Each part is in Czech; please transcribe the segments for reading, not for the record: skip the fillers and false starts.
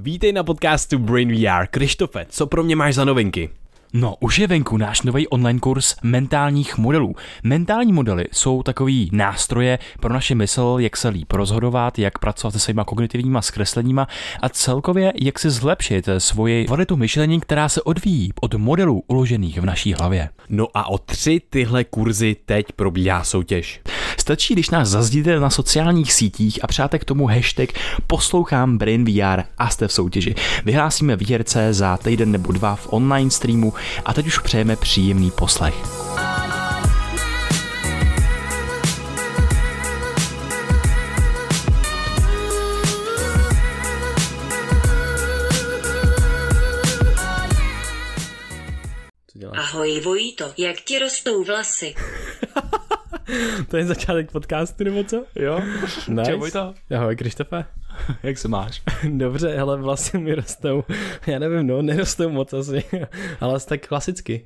Vítej na podcastu BrainVR. Krištofe, co pro mě máš za novinky? No, už je venku náš nový online kurz mentálních modelů. Mentální modely jsou takový nástroje pro naši mysl, jak se líp rozhodovat, jak pracovat se svýma kognitivníma zkresleníma a celkově, jak si zlepšit svoji kvalitu myšlení, která se odvíjí od modelů uložených v naší hlavě. No a o 3 tyhle kurzy teď probíhá soutěž. Stačí, když nás zazdíte na sociálních sítích a přáte k tomu hashtag poslouchám BrainVR a jste v soutěži. Vyhlásíme výherce za týden nebo 2 v online streamu a teď už přejeme příjemný poslech. Ahoj Vojto, jak ti rostou vlasy? To je začátek podcastu, nebo co? Jo. Nice. Čau Vojto. Ahoj Krištofe. Jak se máš? Dobře, hele, vlasy mi rostou, já nevím, no, nerostou moc asi, ale tak klasicky.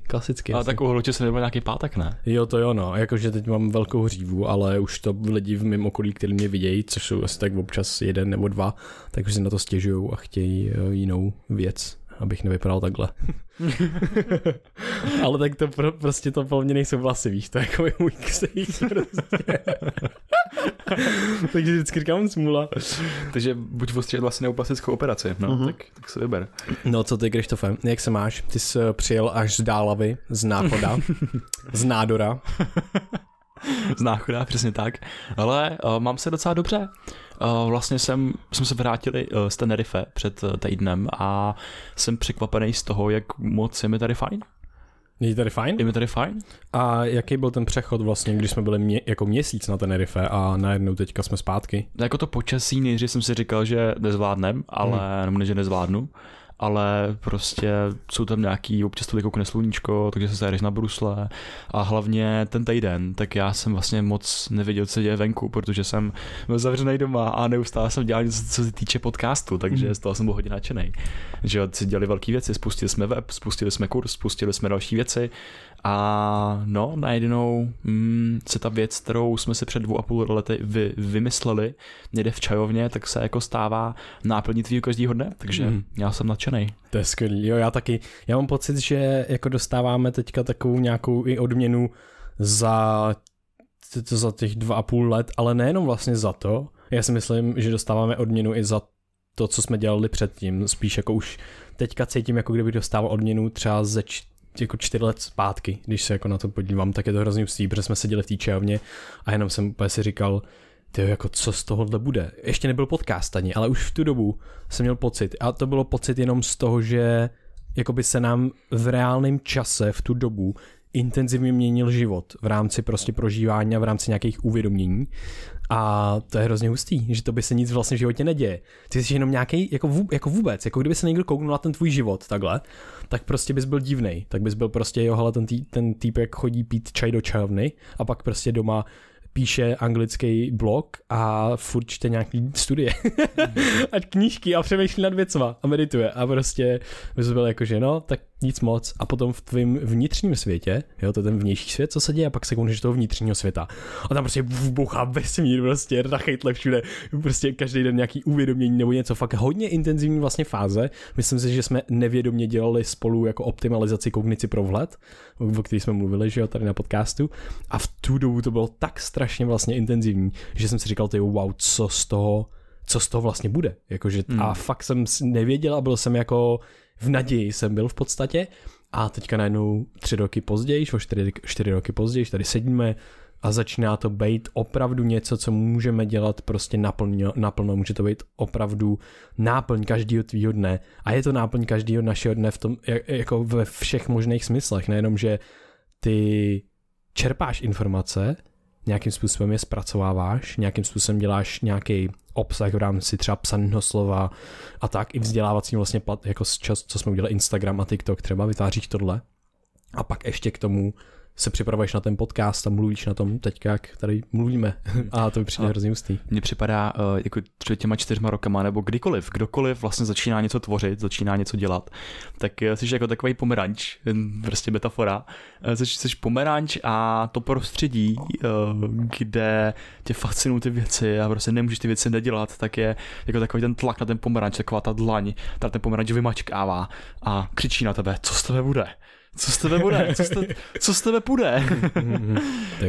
Ale tak u hluče se nebyl nějaký pátek, ne? Jo, to jo, no, jakože teď mám velkou hřívu, ale už to lidi v mém okolí, kteří mě vidějí, což jsou asi tak občas 1 nebo 2, tak už si na to stěžujou a chtějí jinou věc, abych nevypadal takhle. Ale tak to prostě to pro mě nejsou vlasy, víš, to je jako můj ksejt prostě. Takže vždycky říkám smůla. Takže buď ostříhat vlasy nebo plastickou operaci, no, tak se vyber. No co ty, Krištofe, jak se máš? Ty jsi přijel až z Dálavy, z Náchoda, z Nádora. Z Náchoda, přesně tak. Ale mám se docela dobře. Vlastně jsme se vrátili z Tenerife před týdnem a jsem překvapený z toho, jak moc je mi tady fajn. Je mi tady fajn. A jaký byl ten přechod vlastně, když jsme byli jako měsíc na Tenerife a najednou teďka jsme zpátky? Jako to počasí, nejdřív jsem si říkal, že nezvládnem, ale nebo že nezvládnu. Ale prostě jsou tam nějaký občas tolik koukne sluníčko, takže se zajedeš na brusle a hlavně ten týden, tak já jsem vlastně moc nevěděl, co děje venku, protože jsem byl zavřený doma a neustále jsem dělal něco, co se týče podcastu, takže z toho jsem byl hodně nadšenej. Že si dělali velké věci, spustili jsme web, spustili jsme kurz, spustili jsme další věci a no najednou se ta věc, kterou jsme si před 2,5 lety vymysleli někde v čajovně, tak se jako stává náplní tvýho každýho dne, takže já jsem nadšený. To je skvělý, jo, já taky. Já mám pocit, že jako dostáváme teďka takovou nějakou i odměnu za těch 2,5 let, ale nejenom vlastně za to. Já si myslím, že dostáváme odměnu i za to, co jsme dělali předtím. Spíš jako už teďka cítím, jako kdyby dostával odměnu třeba ze 4 let zpátky, když se jako na to podívám, tak je to hrozně ústí, protože jsme seděli v té čajovně a jenom jsem úplně si říkal, tyjo, jako co z tohohle bude. Ještě nebyl podcast ani, ale už v tu dobu jsem měl pocit. A to bylo pocit jenom z toho, že jakoby se nám v reálném čase v tu dobu intenzivně měnil život v rámci prostě prožívání a v rámci nějakých uvědomění. A to je hrozně hustý, že to by se nic vlastně v životě neděje. Ty jsi jenom nějaký, jako vůbec, jako kdyby se někdo kouknul na ten tvůj život takhle, tak prostě bys byl divnej. Tak bys byl prostě, jo, hele, ten týpek chodí pít čaj do čajovny a pak prostě doma píše anglický blog a furt čte nějaký studie a knížky a přemýšlí nad věcma a medituje a prostě by se byl jakože no, tak nic moc a potom v tvým vnitřním světě, jo, to je ten vnější svět, co se děje a pak se koneš do toho vnitřního světa a tam prostě vbouchá vesmír, prostě rachejtle všude, prostě každý den nějaký uvědomění nebo něco, fakt hodně intenzivní vlastně fáze, myslím si, že jsme nevědomě dělali spolu jako optimalizaci kognici pro vhled, o který jsme mluvili, že jo, tady na podcastu a v tu dobu to bylo tak strašně vlastně intenzivní, že jsem si říkal, ty wow, co z toho vlastně bude, jakože a fakt jsem nevěděl a byl jsem jako v naději jsem byl v podstatě a teďka najednou 3 roky později, o 4 roky později, tady sedíme a začíná to být opravdu něco, co můžeme dělat prostě naplno, může to být opravdu náplň každého tvýho dne a je to náplň každého našeho dne v tom, jako ve všech možných smyslech, nejenom, že ty čerpáš informace, nějakým způsobem je zpracováváš, nějakým způsobem děláš nějaký obsah v rámci třeba psaného slova a tak i vzdělávacím vlastně jako čas, co jsme udělali Instagram a TikTok, třeba vytváříš tohle a pak ještě k tomu se připravuješ na ten podcast a mluvíš na tom teď, jak tady mluvíme. A to mi přijde hrozně ústý. Mně připadá, jako před těma 4 rokama, nebo kdykoliv, kdokoliv vlastně začíná něco tvořit, začíná něco dělat, tak jsi jako takový pomeranč, prostě metafora. Jsi pomeranč a to prostředí, kde tě fascinují ty věci a prostě nemůžeš ty věci nedělat, tak je jako takový ten tlak na ten pomeranč, taková ta dlaň, ta ten pomeranč vymačkává a křičí na tebe, co z tebe bude? Co z tebe půjde?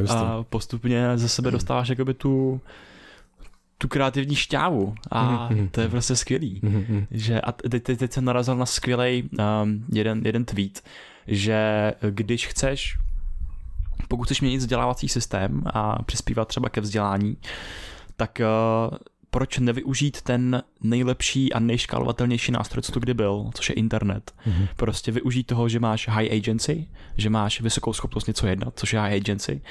A postupně ze sebe dostáváš jakoby tu kreativní šťávu a to je prostě skvělý. Že, a teď jsem narazil na skvělej jeden tweet, že když chceš, pokud chceš měnit vzdělávací systém a přispívat třeba ke vzdělání, tak proč nevyužít ten nejlepší a nejškálovatelnější nástroj, co to kdy byl, což je internet. Prostě využít toho, že máš high agency, že máš vysokou schopnost něco jednat, což je high agency,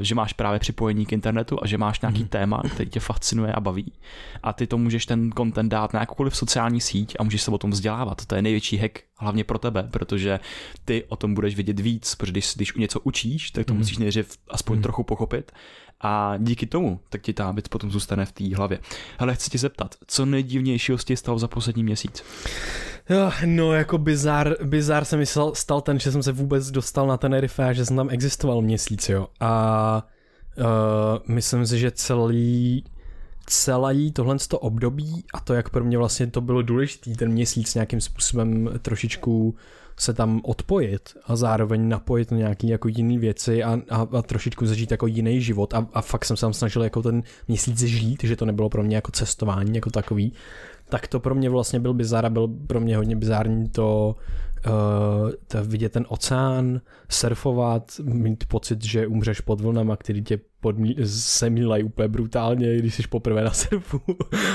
že máš právě připojení k internetu a že máš nějaký téma, který tě fascinuje a baví. A ty to můžeš ten content dát na jakoukoliv sociální síť a můžeš se o tom vzdělávat. To je největší hack hlavně pro tebe, protože ty o tom budeš vědět víc, protože když něco učíš, tak to musíš nejdřív aspoň trochu pochopit. A díky tomu, tak ti ta věc potom zůstane v té hlavě. Hele, chci ti zeptat, co nejdivnějšího se ti stalo za poslední měsíc? No, jako bizár se mi stal ten, že jsem se vůbec dostal na Tenerife a že jsem tam existoval měsíc, jo. A myslím si, že celý tohleto období a to, jak pro mě vlastně to bylo důležitý, ten měsíc nějakým způsobem trošičku se tam odpojit a zároveň napojit na nějaké jako jiné věci a trošičku zažít jako jiný život a fakt jsem se tam snažil jako ten měsíc žít, že to nebylo pro mě jako cestování jako takový, tak to pro mě vlastně byl bizár a byl pro mě hodně bizární to vidět ten oceán, surfovat, mít pocit, že umřeš pod vlnama, který tě semílají úplně brutálně, když jsi poprvé na surfu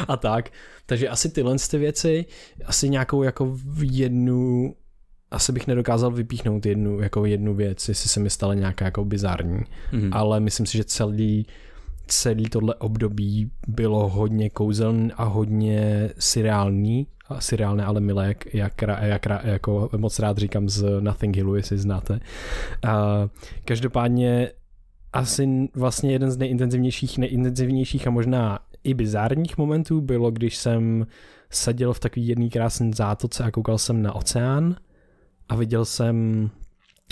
a tak. Takže asi tyhle ty věci, asi nějakou jako jednu, asi bych nedokázal vypíchnout jednu věc, jestli se mi stala nějaká jako bizarní, ale myslím si, že celý tohle období bylo hodně kouzelné a hodně surreálné, ale milé, jako moc rád říkám z Nothing Hillu, jestli znáte. Každopádně asi vlastně jeden z nejintenzivnějších a možná i bizarních momentů bylo, když jsem seděl v takový jedný krásný zátoce a koukal jsem na oceán a viděl jsem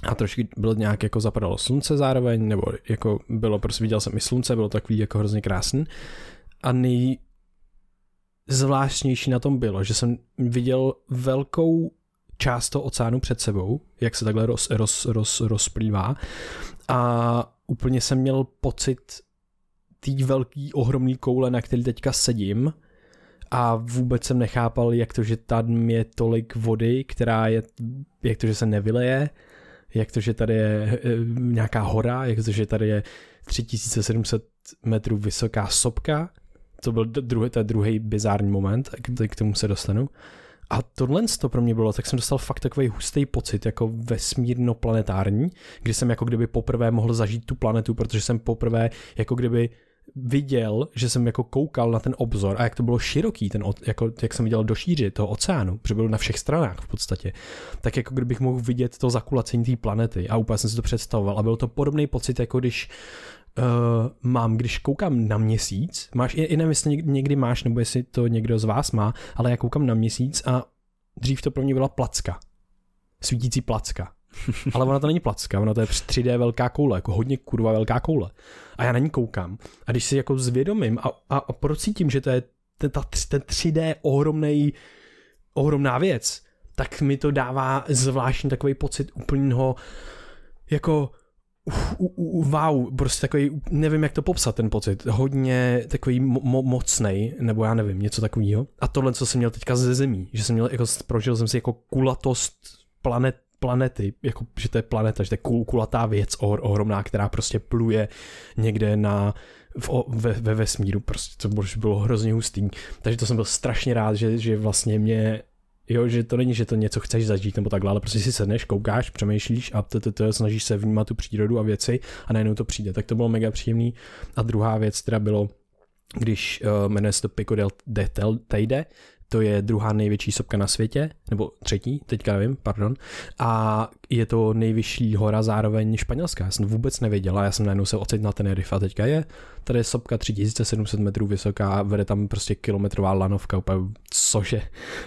a trošku bylo nějak jako zapadalo slunce zároveň, nebo jako bylo, prostě viděl jsem i slunce, bylo takový jako hrozně krásný a nejzvláštnější na tom bylo, že jsem viděl velkou část toho oceánu před sebou, jak se takhle rozplývá a úplně jsem měl pocit tý velký ohromný koule, na který teďka sedím a vůbec jsem nechápal, jak to, že tam je tolik vody, která je, jak to, že se nevyleje, jak to, že tady je nějaká hora, jak to, že tady je 3700 metrů vysoká sopka. To byl druhý bizární moment, k tomu se dostanu. A tohle to pro mě bylo, tak jsem dostal fakt takový hustý pocit, jako vesmírno-planetární, kdy jsem jako kdyby poprvé mohl zažít tu planetu, protože jsem poprvé jako kdyby viděl, že jsem jako koukal na ten obzor a jak to bylo široký, jak jsem viděl do šíři toho oceánu, protože bylo na všech stranách v podstatě, tak jako kdybych mohl vidět to zakulacení té planety a úplně jsem si to představoval a byl to podobný pocit, jako když když koukám na měsíc, máš, i nevím, jestli někdy máš, nebo jestli to někdo z vás má, ale já koukám na měsíc a dřív to pro mě byla placka, svítící placka. Ale ona to není placka, ona to je 3D velká koule, jako hodně kurva velká koule. A já na ní koukám. A když si jako zvědomím a procítím, že to je ten 3D ohromná věc, tak mi to dává zvláštní takový pocit úplného jako wow, prostě takový, nevím jak to popsat ten pocit, hodně takový mocnej, nebo já nevím, něco takového. A tohle, co jsem měl teďka ze zemí, že jsem měl, jako prožil jsem si jako kulatost planety, jako, že to je planeta, že to je kulatá věc ohromná, která prostě pluje někde ve vesmíru, prostě to bylo hrozně hustý, takže to jsem byl strašně rád, že vlastně mě, jo, že to není, že to něco chceš zažít nebo takhle, ale prostě si sedneš, koukáš, přemýšlíš a snažíš se vnímat tu přírodu a věci a najednou to přijde, tak to bylo mega příjemný. A druhá věc teda bylo, když jmenuje se to Pico de Teide, to je druhá největší sopka na světě nebo třetí, teďka vím, pardon, a je to nejvyšší hora zároveň španělská. Já jsem vůbec nevěděla, já jsem najednou se ocitl na Tenerife a teďka je tady sopka 3700 metrů vysoká, vede tam prostě kilometrová lanovka, úplně cože.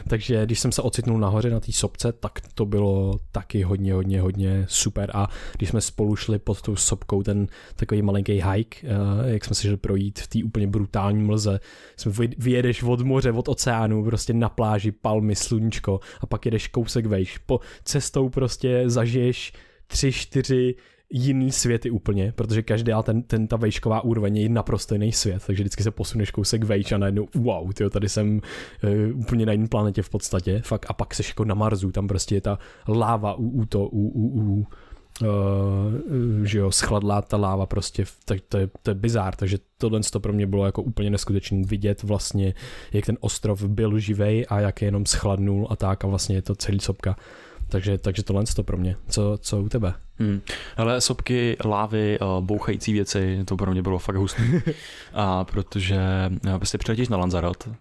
Takže když jsem se ocitnul nahoře na té sopce, tak to bylo taky hodně super a když jsme spolu šli pod tou sopkou ten takový malinký hike, jak jsme se šli projít v té úplně brutální mlze, jsme vyjedeš od moře, od oceánu, prostě na pláži, palmy, sluníčko a pak jedeš kousek vejš. Po cestou prostě zažiješ 3-4 jiný světy úplně, protože každá ta vejšková úroveň je naprosto jiný svět, takže vždycky se posuneš kousek vejš a najednou wow, tyjo, tady jsem úplně na jiný planetě v podstatě, fakt, a pak seš jako na Marsu, tam prostě je ta láva že jo, schladlá ta láva prostě, tak to je bizár, takže tohle to pro mě bylo jako úplně neskutečný vidět vlastně, jak ten ostrov byl živej a jak je jenom schladnul a tak a vlastně je to celý sopka. Takže tohle to pro mě. Co u tebe? Hele, sopky, lávy, bouchající věci, to pro mě bylo fakt hustý. A protože prostě přiletíš na Lanzarote,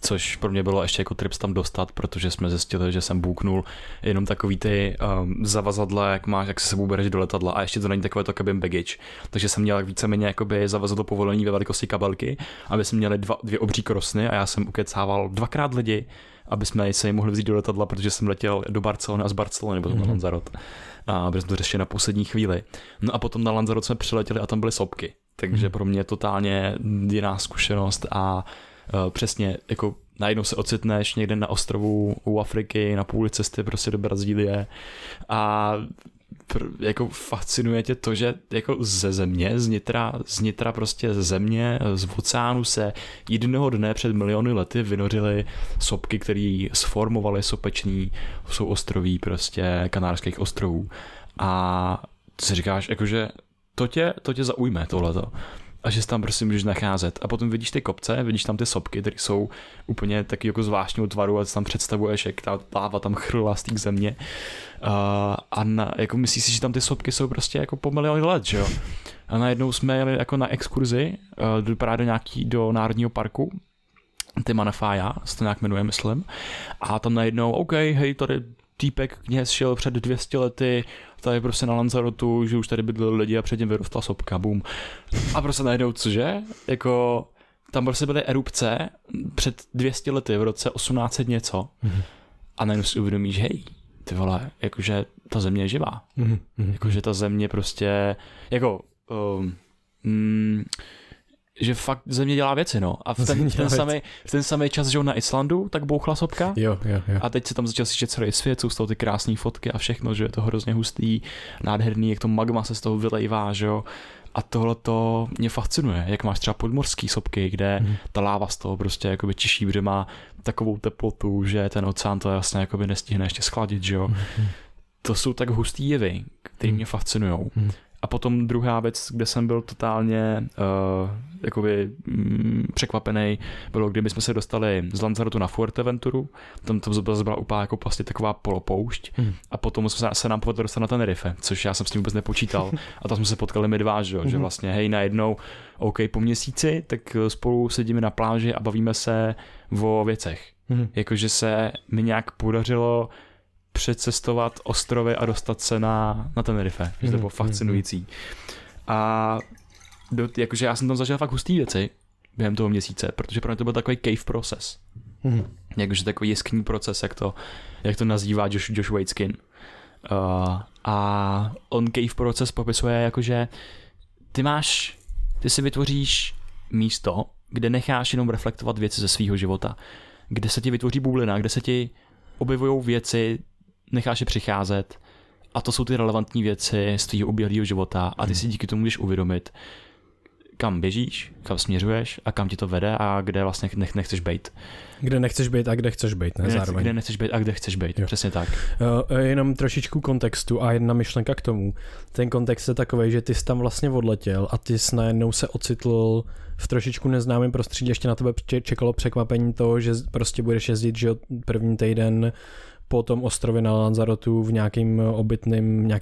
což pro mě bylo ještě jako trip tam dostat, protože jsme zjistili, že jsem buknul jenom takový ty zavazadla, jak máš, jak se sebou bereš do letadla a ještě to není takové to cabin baggage. Takže jsem měl víceméně jakoby zavazadlo povolení ve velikosti kabelky, aby jsme měli dvě obří krosny a já jsem ukecával 2x lidi, aby jsme se jim mohli vzít do letadla, protože jsem letěl do Barcelony a z Barcelony potom na Lanzarote. A byli jsme to řešili na poslední chvíli. No a potom na Lanzarote jsme přiletěli a tam byly sopky. Takže pro mě totálně jiná zkušenost a přesně, jako najednou se ocitneš někde na ostrovu u Afriky, na půli cesty prostě do Brazílie a jako fascinuje tě to, že jako ze země, z nitra prostě ze země, z oceánu se jednoho dne před miliony lety vynořily sopky, které sformovaly sopeční souostroví prostě Kanárských ostrovů a ty si říkáš, jakože to tě zaujme tohleto. A že se tam prostě můžeš nacházet. A potom vidíš ty kopce, vidíš tam ty sopky, které jsou úplně taky jako zvláštního tvaru a tam představuješ, jak ta láva tam chrlá z té země. Jako myslíš si, že tam ty sopky jsou prostě jako po miliony let, že jo? A najednou jsme jeli jako na exkurzi právě do národního parku. Timanfaya, se to nějak jmenuje, myslím. A tam najednou, OK, hej, tady týpek kněz šel před 200 lety tady prostě na Lanzarotu, že už tady bydleli lidi a předtím vyrostla sopka, boom. A prostě najednou, cože? Jako, tam prostě byly erupce před 200 lety v roce 1800 něco a najednou si uvědomíš, hej, ty vole, jakože ta země je živá. Jakože ta země prostě, jako, že fakt země dělá věci, no. A v ten samý čas, že na Islandu, tak bouchla sopka. Jo. A teď se tam začal slyšet celý svět, jsou z toho ty krásné fotky a všechno, že je to hrozně hustý, nádherný, jak to magma se z toho vylejvá, že jo. A tohle to mě fascinuje, jak máš třeba podmořský sopky, kde ta láva z toho prostě jakoby čiší, protože má takovou teplotu, že ten oceán to vlastně jakoby nestihne ještě schladit, že jo. To jsou tak hustý jevy, které mě fascinujou. A potom druhá věc, kde jsem byl totálně překvapený, bylo, kdyby jsme se dostali z Lanzarotu na Fuerteventuru, tam to byla úplně jako vlastně taková polopoušť a potom se nám povedlo dostat na Tenerife, což já jsem s tím vůbec nepočítal a tam jsme se potkali my dva, že vlastně hej, najednou, OK, po měsíci, tak spolu sedíme na pláži a bavíme se o věcech. Jakože se mi nějak podařilo přecestovat ostrovy a dostat se na Tenerife, že to bylo fascinující. A jakože já jsem tam zažil fakt hustý věci během toho měsíce, protože pro mě to byl takový cave proces. Jakože takový jeskní proces, jak to nazývá Josh Waitzkin. A on cave proces popisuje jakože ty si vytvoříš místo, kde necháš jenom reflektovat věci ze svého života. Kde se ti vytvoří bublina, kde se ti objevují věci, necháš je přicházet a to jsou ty relevantní věci z tvého uběhlého života a ty si díky tomu můžeš uvědomit, kam běžíš, kam směřuješ a kam ti to vede a kde vlastně nechceš být. Kde nechceš být a kde chceš být, ne? Zároveň. Kde nechceš být a kde chceš být, přesně tak. Jenom trošičku kontextu a jedna myšlenka k tomu. Ten kontext je takovej, že ty jsi tam vlastně odletěl a ty jsi najednou se ocitl v trošičku neznámém prostředí, ještě na tebe čekalo překvapení toho, že prostě budeš jezdit, že první týden po tom ostrově na Lanzarotu v nějaký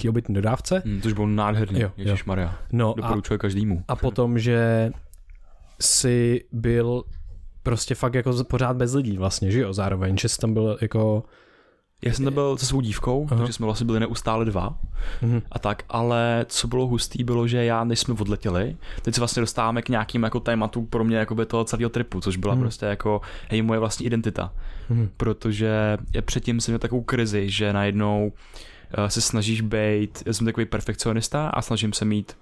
obytný dodávce. To už bylo nádherný, ježišmarja. No doporučuji každému. A potom, že si byl prostě fakt jako pořád bez lidí vlastně, že jo, zároveň, že jsi tam byl jako Já jsem tam byl se svou dívkou, takže jsme vlastně byli neustále dva a tak, ale co bylo hustý bylo, že já, než jsme odletěli, teď se vlastně dostáváme k nějakým jako tématu pro mě jakoby toho celého tripu, což byla prostě jako hej, moje vlastní identita, protože předtím jsem měl takovou krizi, že najednou se snažíš být, já jsem takový perfekcionista a snažím se mít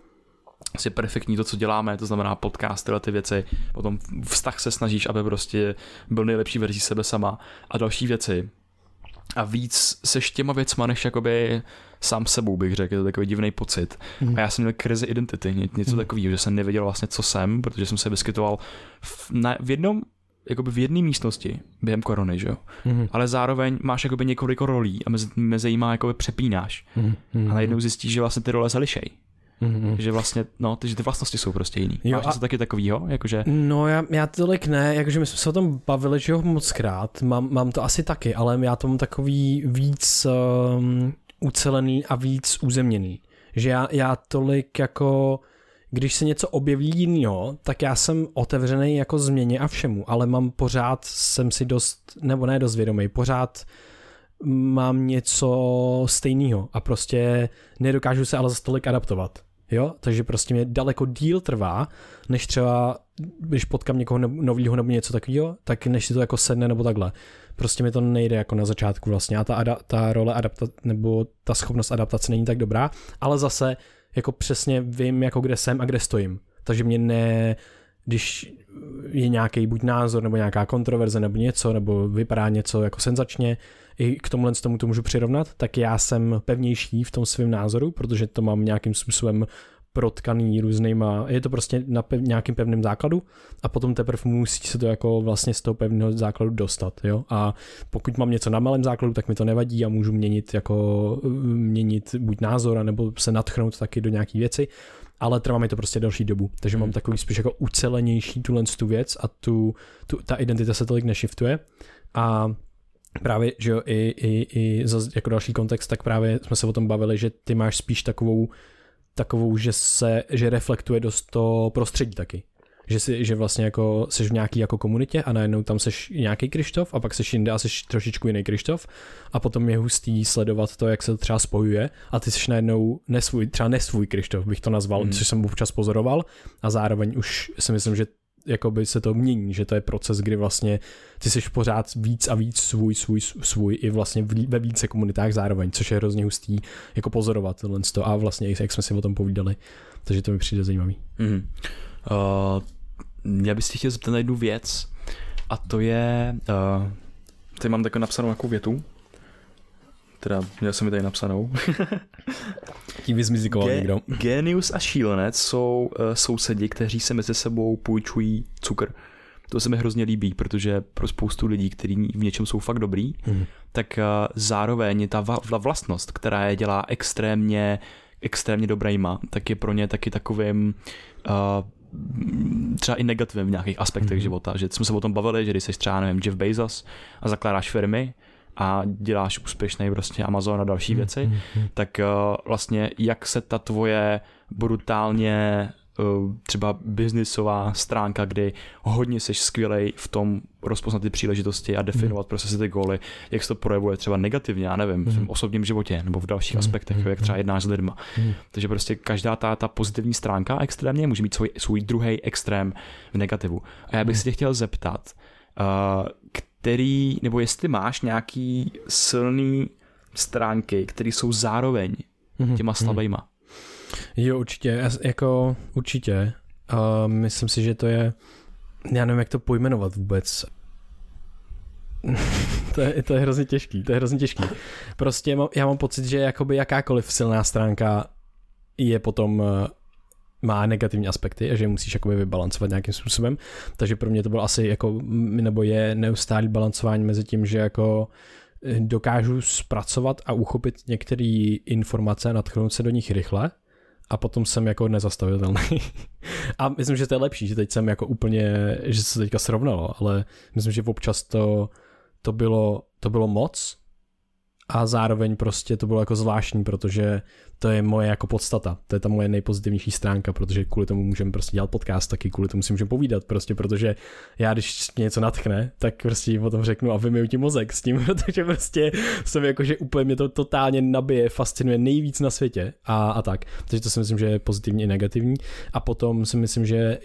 asi perfektní to, co děláme, to znamená podcast, tyhle ty věci, potom vztah se snažíš, aby prostě byl nejlepší verzí sebe sama a další věci. A víc seš těma věcma, než jakoby sám sebou, bych řekl, je to takový divný pocit. A já jsem měl krizi identity, něco takového, že jsem nevěděl vlastně, co jsem, protože jsem se vyskytoval v jedné místnosti během korony, že jo. Ale zároveň máš jakoby několik rolí a mezi jima jakoby přepínáš. A najednou zjistíš, že vlastně ty role se lišej. Že vlastně, že ty vlastnosti jsou prostě jiný. Jo, máš něco taky takovýho? Jakože... No já tolik ne, jakože my jsme se o tom bavili, že jo, mockrát, mám to asi taky, ale já to mám takový víc ucelený a víc uzemněný. Že já tolik jako, když se něco objeví jinýho, tak já jsem otevřený jako změně a všemu, ale jsem si dost vědomý, pořád mám něco stejného a prostě nedokážu se ale za tolik adaptovat, jo, takže prostě mě daleko díl trvá, než třeba, když potkám někoho novýho nebo něco takového, tak než si to jako sedne nebo takhle, prostě mi to nejde jako na začátku vlastně a ta role adaptace nebo ta schopnost adaptace není tak dobrá, ale zase jako přesně vím jako kde jsem a kde stojím, takže mě ne, když je nějaký buď názor nebo nějaká kontroverze nebo něco, nebo vypadá něco jako senzačně, i k tomuhle tomu to můžu přirovnat, tak já jsem pevnější v tom svém názoru, protože to mám nějakým způsobem protkaný různýma, je to prostě na nějakým pevném základu a potom teprve musí se to jako vlastně z toho pevného základu dostat, jo, a pokud mám něco na malém základu, tak mi to nevadí a můžu měnit buď názor, nebo se nadchnout taky do nějaký věci, ale trvá mi to prostě delší dobu, takže mám takový spíš jako ucelenější tu věc a ta identita se tolik nešiftuje a právě, že jo, i jako další kontext, tak právě jsme se o tom bavili, že ty máš spíš takovou že reflektuje dost to prostředí taky. Že vlastně jako seš v nějaký jako komunitě a najednou tam seš nějaký Krištof a pak seš jinde a seš trošičku jiný Krištof a potom je hustý sledovat to, jak se to třeba spojuje a ty seš najednou nesvůj Krištof, bych to nazval, což jsem občas pozoroval a zároveň už si myslím, že jakoby se to mění, že to je proces, kdy vlastně ty seš pořád víc a víc svůj i vlastně ve více komunitách zároveň, což je hrozně hustý jako pozorovat tohle a vlastně jak jsme si o tom povídali, takže to mi přijde zajímavý. Já bych si chtěl zeptat na jednu věc a to je, tady mám takovou napsanou nějakou větu, teda měl jsem ji tady napsanou. Tím vyzmizikoval někdo. Génius a šílenec jsou sousedi, kteří se mezi sebou půjčují cukr. To se mi hrozně líbí, protože pro spoustu lidí, kteří v něčem jsou fakt dobrý, tak zároveň ta vlastnost, která je dělá extrémně dobrýma, tak je pro ně taky takovým třeba i negativním v nějakých aspektech života, že jsme se o tom bavili, že když jsi třeba, nevím, Jeff Bezos a zakládáš firmy a děláš úspěšný prostě Amazon a další věci, tak vlastně jak se ta tvoje brutálně třeba biznisová stránka, kdy hodně seš skvělej v tom rozpoznat ty příležitosti a definovat prostě si ty góly, jak se to projevuje třeba negativně, já nevím, v tom osobním životě nebo v dalších aspektech, jak třeba jednáš s lidma. Takže prostě každá ta pozitivní stránka extrémně může mít svůj druhý extrém v negativu. A já bych se tě chtěl zeptat, nebo jestli máš nějaký silný stránky, které jsou zároveň těma slabejma. Jo, určitě. Myslím si, že to je, já nevím, jak to pojmenovat vůbec. to je hrozně těžký, Prostě já mám pocit, že jakoby jakákoliv silná stránka je potom, má negativní aspekty a že je musíš jakoby vybalancovat nějakým způsobem. Takže pro mě to bylo asi jako, nebo je neustálý balancování mezi tím, že jako dokážu zpracovat a uchopit některé informace a nadchnout se do nich rychle a potom jsem jako nezastavitelný. A myslím, že to je lepší, že teď jsem jako úplně, že se teďka srovnalo, ale myslím, že občas to bylo moc a zároveň prostě to bylo jako zvláštní, protože to je moje jako podstata, to je ta moje nejpozitivnější stránka, protože kvůli tomu můžeme prostě dělat podcast taky, kvůli tomu si můžeme povídat prostě, protože já když mě něco natchne, tak prostě potom řeknu a vymiju ti mozek s tím, protože prostě jsem jakože úplně mě to totálně nabije, fascinuje nejvíc na světě a tak, takže to si myslím, že je pozitivní i negativní a potom si myslím, že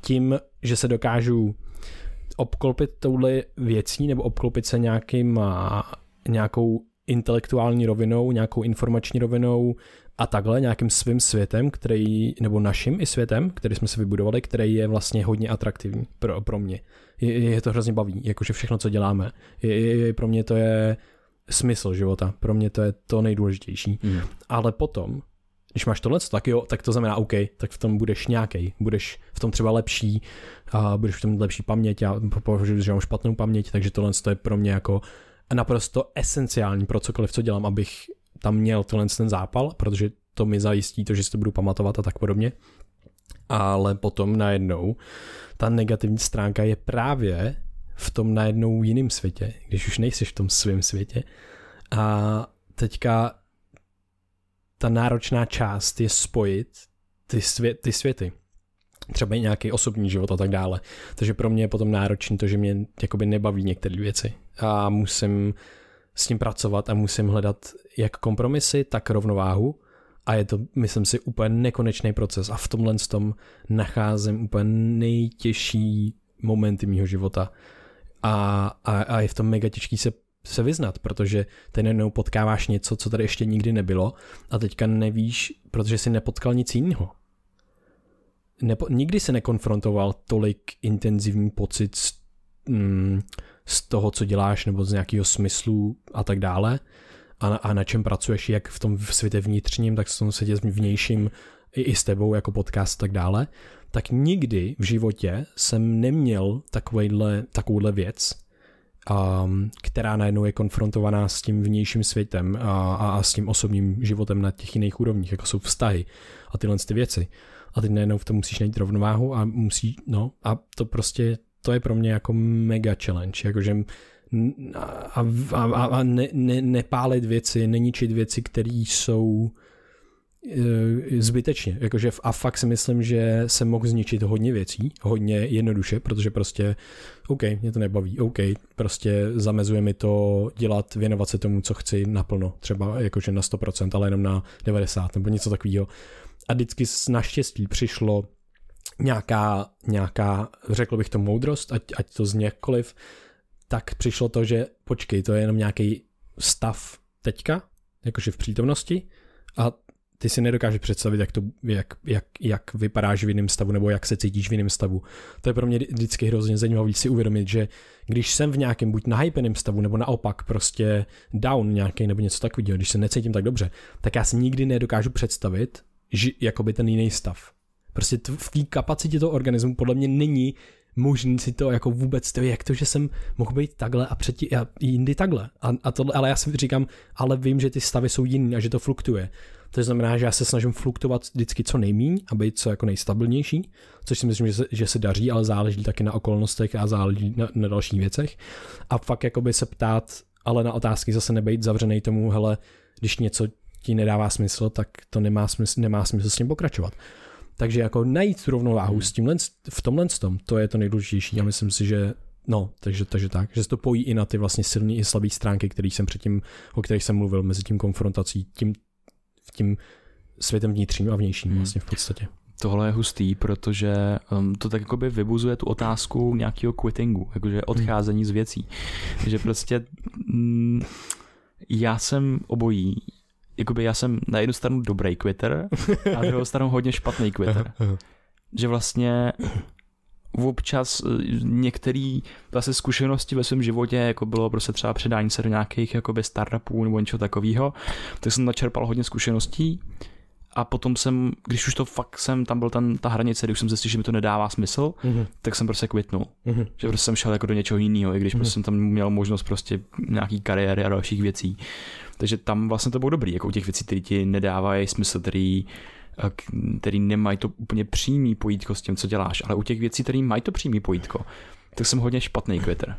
tím, že se dokážu obklopit touhle věcí nebo obklopit se nějakou intelektuální rovinou, nějakou informační rovinou a takhle, nějakým svým světem, který, nebo naším i světem, který jsme si vybudovali, který je vlastně hodně atraktivní pro mě. Je to hrozně baví, jakože všechno, co děláme. Pro mě to je smysl života, pro mě to je to nejdůležitější. Mm. Ale potom, když máš tohle, tak jo, tak to znamená OK, tak v tom budeš nějaký, budeš v tom třeba lepší, budeš v tom lepší paměť, já považuji, že mám špatnou paměť, takže tohle je pro mě jako naprosto esenciální pro cokoliv, co dělám, abych tam měl ten zápal, protože to mi zajistí to, že si to budu pamatovat a tak podobně. Ale potom najednou ta negativní stránka je právě v tom najednou jiném světě, když už nejseš v tom svém světě. A teďka ta náročná část je spojit ty světy. Třeba i nějaký osobní život a tak dále. Takže pro mě je potom náročný to, že mě jakoby nebaví některé věci. A musím s tím pracovat a musím hledat jak kompromisy, tak rovnováhu. A je to, myslím si, úplně nekonečný proces. A v tomhle tom nacházím úplně nejtěžší momenty mýho života. A je v tom mega těžký se vyznat, protože teď jednou potkáváš něco, co tady ještě nikdy nebylo a teďka nevíš, protože jsi nepotkal nic jiného. Nikdy se nekonfrontoval tolik intenzivní pocit z toho, co děláš, nebo z nějakého smyslu a tak dále a na čem pracuješ, jak v tom světě vnitřním, tak v tom světě vnějším i s tebou jako podcast a tak dále, tak nikdy v životě jsem neměl takovouhle věc, která najednou je konfrontovaná s tím vnějším světem a s tím osobním životem na těch jiných úrovních, jako jsou vztahy a tyhle ty věci. A ty najednou v tom musíš najít rovnováhu a musí, no, a to prostě, to je pro mě jako mega challenge, jakože nepálit věci, neničit věci, které jsou zbytečně, jakože a fakt si myslím, že jsem mohl zničit hodně věcí, hodně jednoduše, protože prostě OK, mě to nebaví, OK, prostě zamezuje mi to dělat, věnovat se tomu, co chci naplno, třeba jakože na 100%, ale jenom na 90% nebo něco takového. A vždycky naštěstí přišlo nějaká, řekl bych to moudrost, ať to z někkoliv, tak přišlo to, že počkej, to je jenom nějaký stav teďka, jakože v přítomnosti a ty si nedokážeš představit, jak vypadáš v jiném stavu nebo jak se cítíš v jiném stavu. To je pro mě vždycky hrozně zajímavý si uvědomit, že když jsem v nějakém buď nahypeném stavu nebo naopak prostě down nějaký nebo něco takového, když se necítím tak dobře, tak já si nikdy nedokážu představit jakoby ten jiný stav. Prostě v té kapacitě toho organismu podle mě není možný si to jako vůbec, to je jak to, že jsem mohl být takhle a předtím a jindy takhle. A tohle, ale já si říkám, ale vím, že ty stavy jsou jiný a že to fluktuje. To znamená, že já se snažím fluktovat vždycky co nejmíň a být co jako nejstabilnější, což si myslím, že se daří, ale záleží taky na okolnostech a záleží na dalších věcech. A fakt jakoby se ptát, ale na otázky zase nebejt zavřenej tomu, hele, když něco ti nedává smysl, tak to nemá smysl s tím pokračovat. Takže jako najít tu rovnováhu s tímhle, v tomhle tom, to je to nejdůležitější a myslím si, že no, takže tak, že se to pojí i na ty vlastně silné i slabé stránky, který jsem předtím, o kterých jsem mluvil, mezi tím konfrontací, tím světem vnitřním a vnějším vlastně v podstatě. Tohle je hustý, protože to tak jakoby vybuzuje tu otázku nějakého quittingu, jakože odcházení z věcí. Takže prostě já jsem obojí. Jakoby já jsem na jednu stranu dobrý quitter a na druhou stranu hodně špatný quitter. Že vlastně občas některé vlastně zkušenosti ve svém životě, jako bylo prostě třeba předání se do nějakých jakoby startupů nebo něčeho takového, tak jsem načerpal hodně zkušeností a potom jsem, když už to fakt jsem, tam byl ta hranice, když jsem zjistil, že mi to nedává smysl, tak jsem prostě quitnul. Že prostě jsem šel jako do něčeho jiného, i když prostě jsem tam měl možnost prostě nějaký kariéry a dalších věcí. Takže tam vlastně to bylo dobrý, jako u těch věcí, které ti nedávají smysl, který nemají to úplně přímý pojítko s tím, co děláš, ale u těch věcí, které mají to přímý pojítko, tak jsem hodně špatný quitter.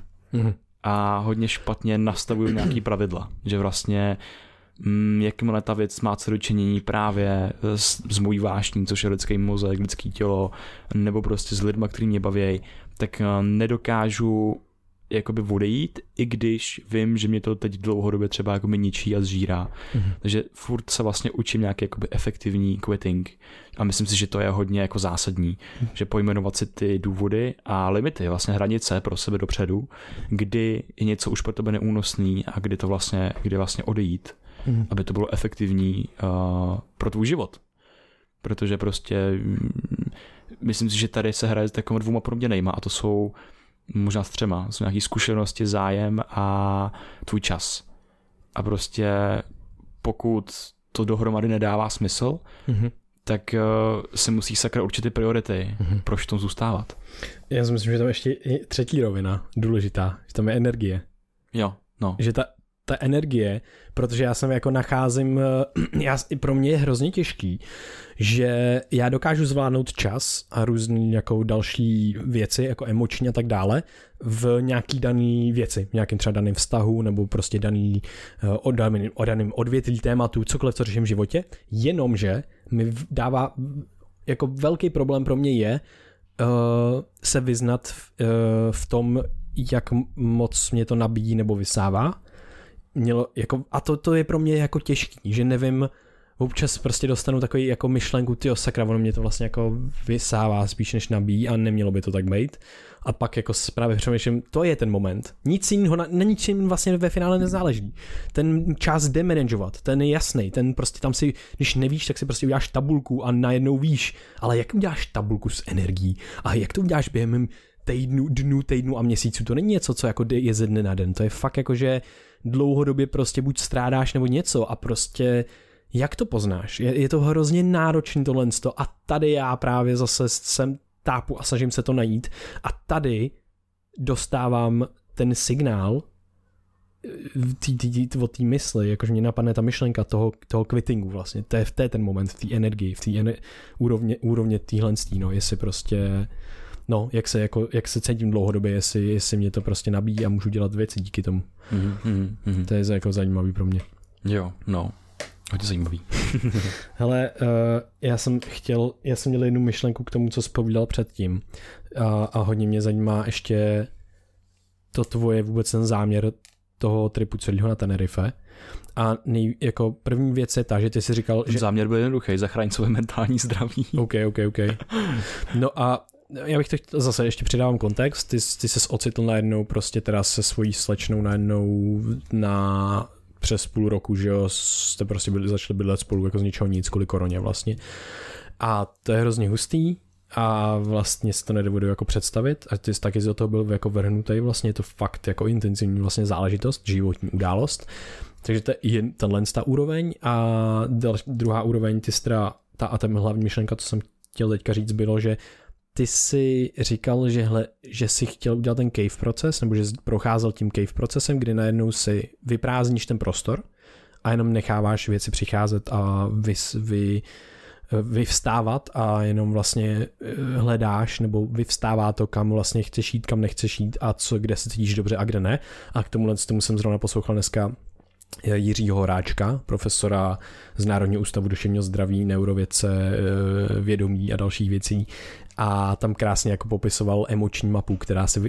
a hodně špatně nastavují nějaký pravidla, že vlastně jakmile ta věc má co dočinění právě s mojí vášní, což je lidský mozek, lidský tělo, nebo prostě s lidma, který mě baví, tak nedokážu jakoby odejít, i když vím, že mě to teď dlouhodobě třeba jako mi ničí a zžírá. Mm-hmm. Takže furt se vlastně učím nějaký jakoby efektivní quitting a myslím si, že to je hodně jako zásadní, že pojmenovat si ty důvody a limity, vlastně hranice pro sebe dopředu, kdy je něco už pro tebe neúnosný a kdy to vlastně, kdy vlastně odejít, aby to bylo efektivní pro tvůj život. Protože prostě myslím si, že tady se hraje s takovými dvouma proměnejma a to jsou možná s třema, jsou nějaký zkušenosti, zájem a tvůj čas. A prostě pokud to dohromady nedává smysl, tak se musí sakra určitě priority, proč tam zůstávat. Já si myslím, že tam ještě je třetí rovina důležitá, že tam je energie. Jo, no. Že ta energie, protože já jsem jako nacházím, pro mě je hrozně těžký, že já dokážu zvládnout čas a různý jako další věci, jako emoční a tak dále, v nějaký daný věci, v nějakým třeba daným vztahu, nebo prostě daný o daným odvětví tématu, cokoliv, co řeším v životě, jenomže mi dává, jako velký problém pro mě je se vyznat v tom, jak moc mě to nabíjí nebo vysává. Jako, a to je pro mě jako těžký, že nevím, občas prostě dostanu takový jako myšlenku, tyjo sakra, ono mě to vlastně jako vysává spíš než nabíjí a nemělo by to tak být. A pak jako právě přemýšlím, to je ten moment. Nic jiného, na ničím vlastně ve finále nezáleží. Ten čas jde manažovat, ten je jasný, ten prostě tam si, když nevíš, tak si prostě uděláš tabulku a najednou víš, ale jak uděláš tabulku s energií a jak to uděláš během týdnu a měsíců, to není něco, co jako je ze dne na den, to je fakt jako, že dlouhodobě prostě buď strádáš nebo něco a prostě jak to poznáš? Je to hrozně náročný tohlensto a tady já právě zase sem tápu a snažím se to najít a tady dostávám ten signál od té mysli, jakože mě napadne ta myšlenka toho quittingu vlastně, to je ten moment v té energii, v té úrovně týhlenství, no, jestli prostě no, jak se cítím dlouhodobě, jestli mě to prostě nabíjí a můžu dělat věci díky tomu. To je jako zajímavý pro mě. Jo, no. Hodně zajímavý. Hele, já jsem měl jednu myšlenku k tomu, co jsi povídal předtím. A hodně mě zajímá ještě to tvoje vůbec ten záměr toho tripu celého na Tenerife. A jako první věc je ta, že ty jsi říkal, že záměr byl jednoduchý, zachránit své mentální zdraví. OK. No a já bych to zase ještě přidávám kontext, ty ses ocitl najednou prostě teda se svojí slečnou najednou na přes půl roku, že jo, jste prostě začali bydlet spolu jako z ničeho nic kvůli koroně vlastně. A to je hrozně hustý a vlastně si to nedovedu jako představit a ty jsi taky do toho byl jako vrhnutý, vlastně je to fakt jako intenzivní vlastně záležitost, životní událost. Takže to je tenhle ta úroveň a druhá úroveň, ty teda, a ta hlavní myšlenka, co jsem chtěl teďka říct, bylo, že ty jsi říkal, že jsi chtěl udělat ten cave proces, nebo že jsi procházel tím cave procesem, kdy najednou si vyprázdníš ten prostor a jenom necháváš věci přicházet a vyvstávat a jenom vlastně hledáš, nebo vyvstává to, kam vlastně chceš jít, kam nechceš jít a co, kde se cítíš dobře a kde ne. A k tomu jsem zrovna poslouchal dneska Jiřího Horáčka, profesora z Národního ústavu duševního zdraví, neurovědce, vědomí a dalších věcí. A tam krásně jako popisoval emoční mapu,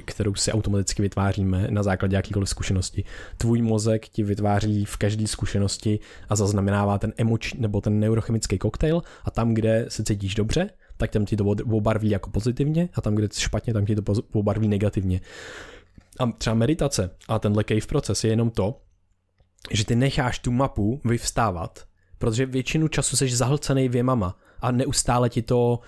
kterou si automaticky vytváříme na základě jakýkoliv zkušenosti. Tvůj mozek ti vytváří v každé zkušenosti a zaznamenává ten emoční nebo ten neurochemický koktejl a tam, kde se cítíš dobře, tak tam ti to obarví jako pozitivně a tam, kde špatně, tam ti to obarví negativně. A třeba meditace a tenhle cave proces je jenom to, že ty necháš tu mapu vyvstávat, protože většinu času jsi zahlcený věmama a neustále ti to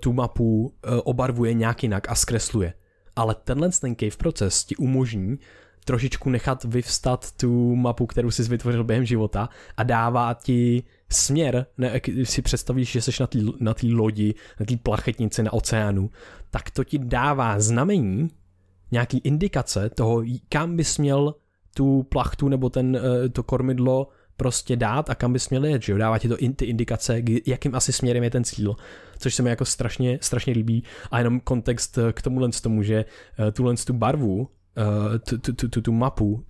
tu mapu obarvuje nějak jinak a zkresluje. Ale tenhle ten cave proces ti umožní trošičku nechat vyvstat tu mapu, kterou jsi vytvořil během života a dává ti směr, ne, když si představíš, že jsi na té lodi, na té plachetnici, na oceánu, tak to ti dává znamení, nějaký indikace toho, kam bys měl tu plachtu nebo to kormidlo prostě dát a kam bys měl jet, že jo? Dává ti to ty indikace, jakým asi směrem je ten cíl, což se mi jako strašně líbí. A jenom kontext k tomu, že tuhle tu barvu tu mapu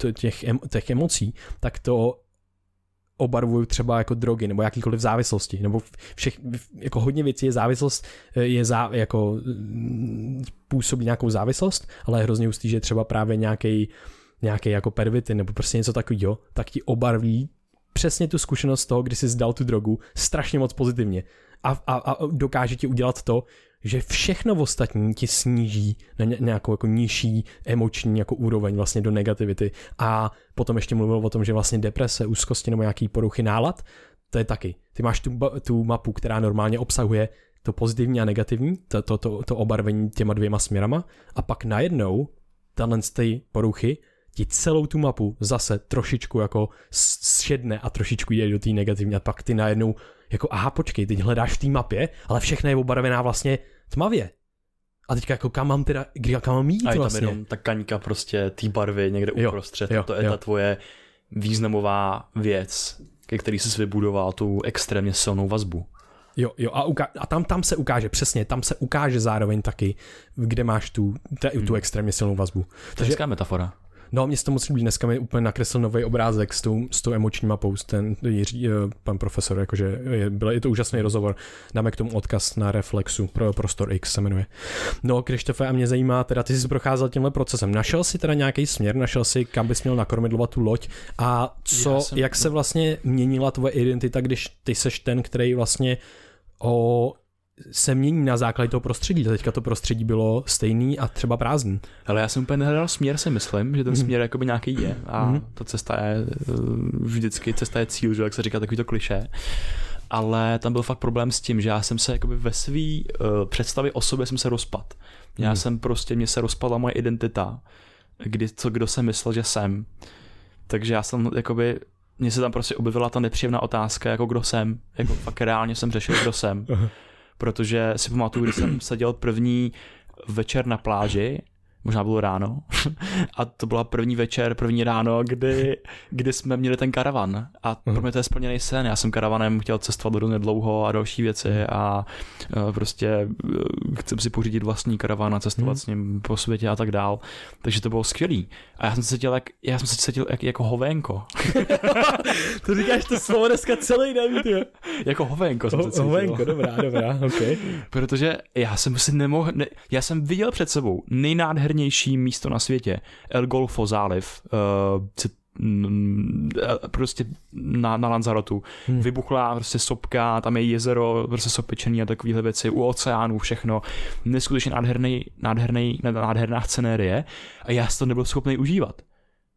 těch emocí, tak to obarvuju třeba jako drogy nebo jakýkoliv závislosti, nebo všech, jako hodně věcí je závislost, jako působí nějakou závislost, ale je hrozně hustý, že třeba právě nějaký jako pervitin nebo prostě něco takového, tak ti obarví přesně tu zkušenost toho, kdy jsi zdal tu drogu, strašně moc pozitivně. A dokáže ti udělat to, že všechno ostatní ti sníží na nějakou jako nižší emoční jako úroveň vlastně do negativity. A potom ještě mluvil o tom, že vlastně deprese, úzkosti nebo nějaký poruchy nálad, to je taky. Ty máš tu mapu, která normálně obsahuje to pozitivní a negativní, to obarvení těma dvěma směrama, a pak najednou tahle z té poruchy ti celou tu mapu zase trošičku jako šedne a trošičku jde do té negativní, a pak ty najednou jako aha, počkej, teď hledáš v té mapě, ale všechno je obarvená vlastně tmavě. A teďka jako kam mám jít vlastně? A je tam jenom ta kaňka prostě té barvy někde uprostřed. To je ta tvoje významová věc, ke který jsi vybudoval tu extrémně silnou vazbu. A tam se ukáže, přesně, tam se ukáže zároveň taky, kde máš tu extrémně silnou vazbu. To je hezká metafora. No, mě se to moc líbí. Dneska mi úplně nakreslil nový obrázek s tou emoční mapou, ten Jiří, pan profesor, jakože je to úžasný rozhovor. Dáme k tomu odkaz na Reflexu, pro Prostor X se jmenuje. No, Krištofe, a mě zajímá, teda ty jsi procházel tímhle procesem. Našel jsi teda nějaký směr, našel jsi, kam bys měl nakormidlovat tu loď, a jak se vlastně měnila tvoje identita, když ty seš ten, který vlastně se mění na základě toho prostředí. Teďka to prostředí bylo stejný a třeba prázdný. Ale já jsem úplně nehledal směr, si myslím, že ten směr jakoby nějaký je, a ta cesta je vždycky, cesta je cíl, že jak se říká takový to klišé. Ale tam byl fakt problém s tím, že já jsem se jakoby ve svý představě o sobě jsem se rozpad. Mně se rozpadla moje identita, kdo jsem myslel, že jsem. Takže já jsem jakoby, mně se tam prostě objevila ta nepříjemná otázka, jako kdo jsem, jako fakt reálně jsem řešil, kdo jsem. Protože si pamatuju, když jsem seděl první večer na pláži, možná bylo ráno, a to byla první ráno, kdy jsme měli ten karavan, a pro mě to je splněný sen. Já jsem karavanem chtěl cestovat hodně dlouho a další věci, a prostě chci si pořídit vlastní karavan a cestovat s ním po světě a tak dál, takže to bylo skvělý. A já jsem se cítil jako hovénko. To říkáš to slovo dneska celý den, ty. Jako hovénko jsem se cítil. Hovénko, dobrá, okay. Protože já jsem si já jsem viděl před sebou nejnádhernější místo na světě, El Golfo záliv, prostě na Lanzarotu. Vybuchlá prostě sopka, tam je jezero, prostě sopečený a takovýhle věci, u oceánu všechno. Neskutečně nádherná scenérie, a já si to nebyl schopný užívat.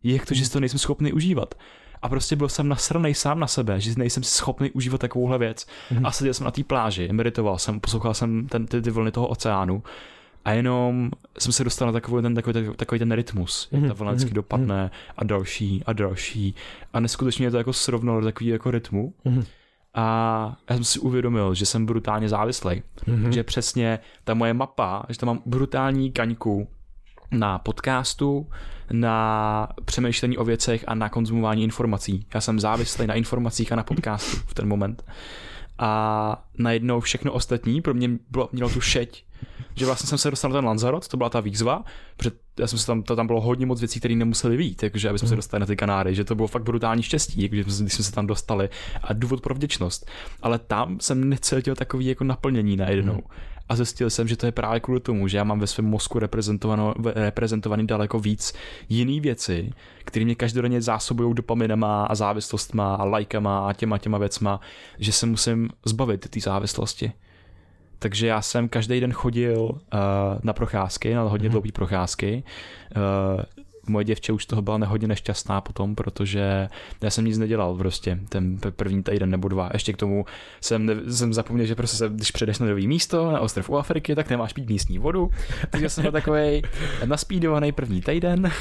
Jak to, že si to nejsem schopný užívat? A prostě byl jsem nasranej sám na sebe, že nejsem schopný užívat takovouhle věc. A seděl jsem na té pláži, meditoval jsem, poslouchal jsem ty vlny toho oceánu. A jenom jsem se dostal na takový ten rytmus, jak ta vlna vždycky dopadne, a další. A neskutečně to jako srovnalo do takového jako rytmu. A já jsem si uvědomil, že jsem brutálně závislý. Že přesně ta moje mapa, že tam mám brutální kaňku na podcastu, na přemýšlení o věcech a na konzumování informací. Já jsem závislý na informacích a na podcastu v ten moment. A najednou všechno ostatní pro mě mělo tu šeť, že vlastně jsem se dostal na ten Lanzarot, to byla ta výzva, protože tam bylo hodně moc věcí, které nemuseli být, takže abychom se dostali na ty Kanáry, že to bylo fakt brutální štěstí, když jsme se tam dostali, a důvod pro vděčnost. Ale tam jsem necítil takový jako naplnění najednou. A zjistil jsem, že to je právě kvůli tomu, že já mám ve svém mozku reprezentovaný daleko víc jiný věci, které mě každodenně zásobují dopaminama a závislostma a lajkama a těma věcma, že se musím zbavit té závislosti. Takže já jsem každý den chodil na procházky, na hodně dlouhé procházky. Moje děvče už toho byla hodně nešťastná potom, protože já jsem nic nedělal prostě ten první týden nebo dva. Ještě k tomu jsem zapomněl, že prostě když přejdeš na nový místo, na ostrov u Afriky, tak nemáš pít místní vodu. Takže jsem byl takovej naspídovaný první týden.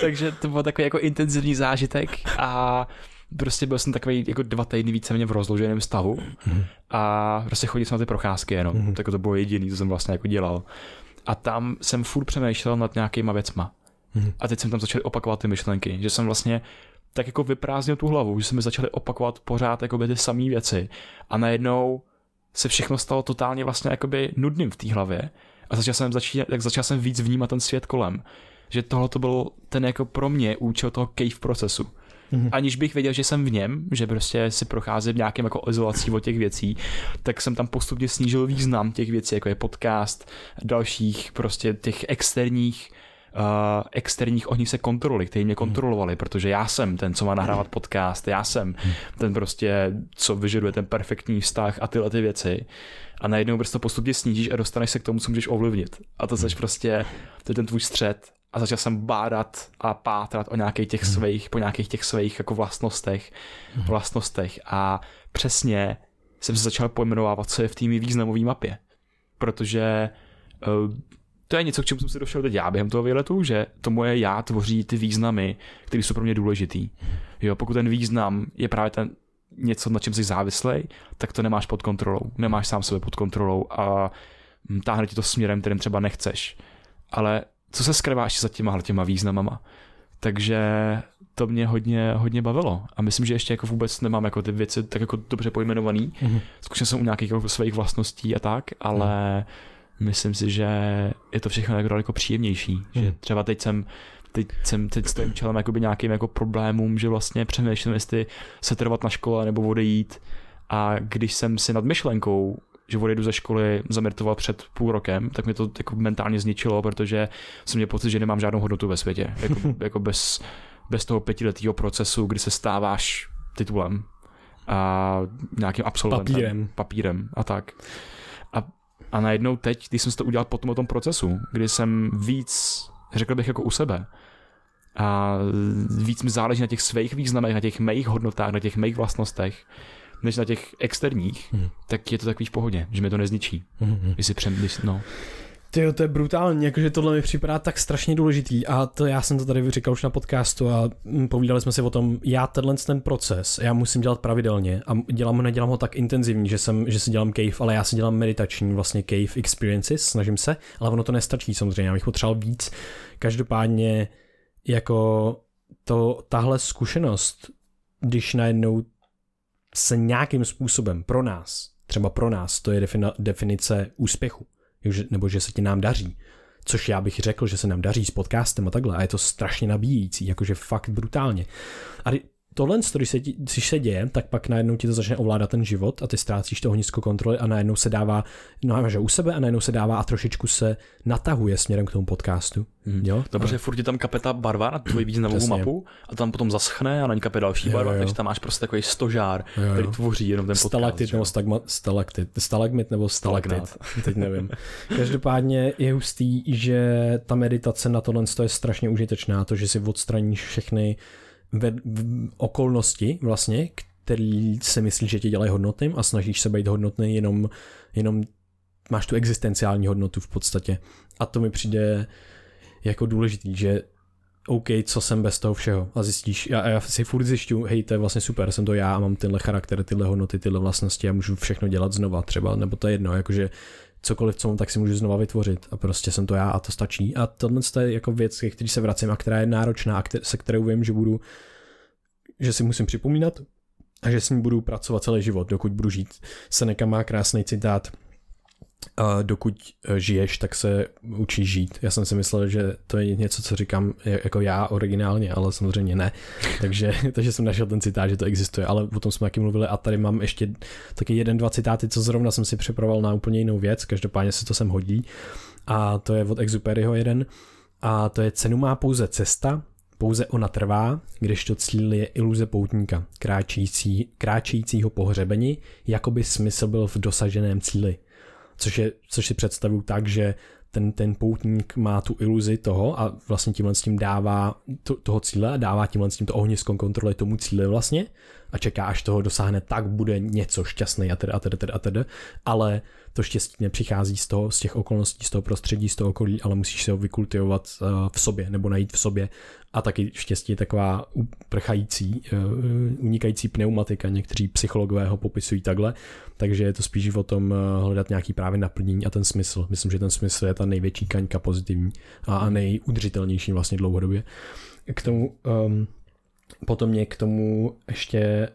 Takže to byl takový jako intenzivní zážitek, a prostě byl jsem takový jako 2 týdny víceméně v rozloženém stavu, a prostě chodil jsem na ty procházky jenom. Tak to bylo jediný, co jsem vlastně jako dělal. A tam jsem furt přemýšlel nad nějakýma věcma. A teď jsem tam začal opakovat ty myšlenky, že jsem vlastně tak jako vyprázdnil tu hlavu, že se mi začaly opakovat pořád jakoby ty samé věci, a najednou se všechno stalo totálně vlastně jakoby nudným v té hlavě, a začal jsem víc vnímat ten svět kolem. Že tohle to byl ten jako pro mě účel toho cave procesu. Mm-hmm. Aniž bych věděl, že jsem v něm, že prostě si procházím nějakým jako izolací od těch věcí, tak jsem tam postupně snížil význam těch věcí, jako je podcast, dalších prostě těch externích ohnisek kontroly, kteří mě kontrolovali, protože já jsem ten, co má nahrávat podcast, já jsem ten prostě, co vyžaduje ten perfektní vztah a tyhle ty věci. A najednou prostě postupně snížíš a dostaneš se k tomu, co můžeš ovlivnit. A to seš prostě, to je ten tvůj střed. A začal jsem bádat a pátrat o nějakých těch svých, po nějakých těch svých jako vlastnostech. A přesně jsem se začal pojmenovávat, co je v té významové mapě. Protože to je něco, k čemu jsem se došel teď já během toho výletu, že to moje já tvoří ty významy, které jsou pro mě důležitý. Jo, pokud ten význam je právě ten něco, na čem jsi závislej, tak to nemáš pod kontrolou. Nemáš sám sebe pod kontrolou a táhne ti to směrem, kterým třeba nechceš. Ale co se skrýváš za těma významama. Takže to mě hodně bavilo. A myslím, že ještě jako vůbec nemám jako ty věci tak jako dobře pojmenovaný. Zkusil jsem u nějakých jako svých vlastností a tak, ale myslím si, že je to všechno jako daleko příjemnější. Že třeba teď stojím čelem jakoby nějakým jako problémům, že vlastně přemýšlím, jestli se trvat na škole nebo odejít. A když jsem si nad myšlenkou, že odejdu ze školy, zamertoval před půl rokem, tak mě to jako mentálně zničilo, protože jsem měl pocit, že nemám žádnou hodnotu ve světě. Jako bez toho 5letého procesu, kdy se stáváš titulem a nějakým absolventem. Papírem a tak. A najednou teď, když jsem si to udělal po tom procesu, kdy jsem víc, řekl bych jako u sebe, a víc mi záleží na těch svých významech, na těch mých hodnotách, na těch mých vlastnostech, než na těch externích, tak je to takový v pohodě, že mě to nezničí. Tyjo, to je brutální, jakože tohle mi připadá tak strašně důležitý a to já jsem to tady říkal už na podcastu a povídali jsme si o tom, já ten proces, já musím dělat pravidelně a nedělám ho tak intenzivní, že si dělám cave, ale já si dělám meditační vlastně cave experiences, snažím se, ale ono to nestačí samozřejmě, já bych potřeboval víc. Každopádně jako tahle zkušenost, když najednou se nějakým způsobem pro nás, to je definice úspěchu, nebo že se ti nám daří, což já bych řekl, že se nám daří s podcastem a takhle a je to strašně nabíjící, jakože fakt brutálně. A tohle, když se děje, tak pak najednou ti to začne ovládat ten život a ty ztrácíš to ohnisko kontroly a najednou se dává, u sebe a najednou se dává a trošičku se natahuje směrem k tomu podcastu. Jo? Dobře, furt je tam kapeta barva na tvoji významovou mapu a tam potom zaschne a na ní kape další barva, takže tam máš prostě takový stožár, který tvoří jenom ten podcast. Stalagmit nebo stalaktit, teď nevím. Každopádně je hustý, že ta meditace na tohle je strašně užitečná, to, že si odstraníš všechny okolnosti vlastně, který si myslíš, že tě dělají hodnotným a snažíš se být hodnotný, jenom máš tu existenciální hodnotu v podstatě. A to mi přijde jako důležitý, že OK, co jsem bez toho všeho a zjistíš, já si furt zjišťu, hej, to je vlastně super, jsem to já a mám tenhle charakter, tyhle hodnoty, tyhle vlastnosti a můžu všechno dělat znova třeba, nebo to je jedno, jakože cokoliv, co mám, tak si můžu znova vytvořit a prostě jsem to já a to stačí. A tohle je jako věc, ke který se vracím a která je náročná a se kterou vím, že si musím připomínat a že s ní budu pracovat celý život, dokud budu žít. Seneca má krásný citát, dokud žiješ, tak se učíš žít. Já jsem si myslel, že to je něco, co říkám jako já originálně, ale samozřejmě ne. Takže jsem našel ten citát, že to existuje, ale o tom jsme taky mluvili a tady mám ještě taky 1-2 citáty, co zrovna jsem si připravoval na úplně jinou věc, každopádně se to sem hodí. A to je od Exupéryho jeden. A to je: cenu má pouze cesta, pouze ona trvá, kdežto cíl je iluze poutníka, kráčejícího po hřebeni, jakoby smysl byl v dosaženém cíli. Což si představuju tak, že ten poutník má tu iluzi toho a vlastně tímhle s tím dává toho cíle a dává tímhle s tím to ohnisko kontroly tomu cíli vlastně a čeká, až toho dosáhne, tak bude něco šťastný a teda. Ale to štěstí nepřichází z těch okolností, z toho prostředí, z toho okolí, ale musíš se ho vykultivovat v sobě nebo najít v sobě. A taky štěstí je taková unikající pneumatika, někteří psychologové ho popisují takhle, takže je to spíš o tom hledat nějaký právě naplnění a ten smysl. Myslím, že ten smysl je ta největší kaňka pozitivní a nejudržitelnější vlastně dlouhodobě. Potom mě k tomu ještě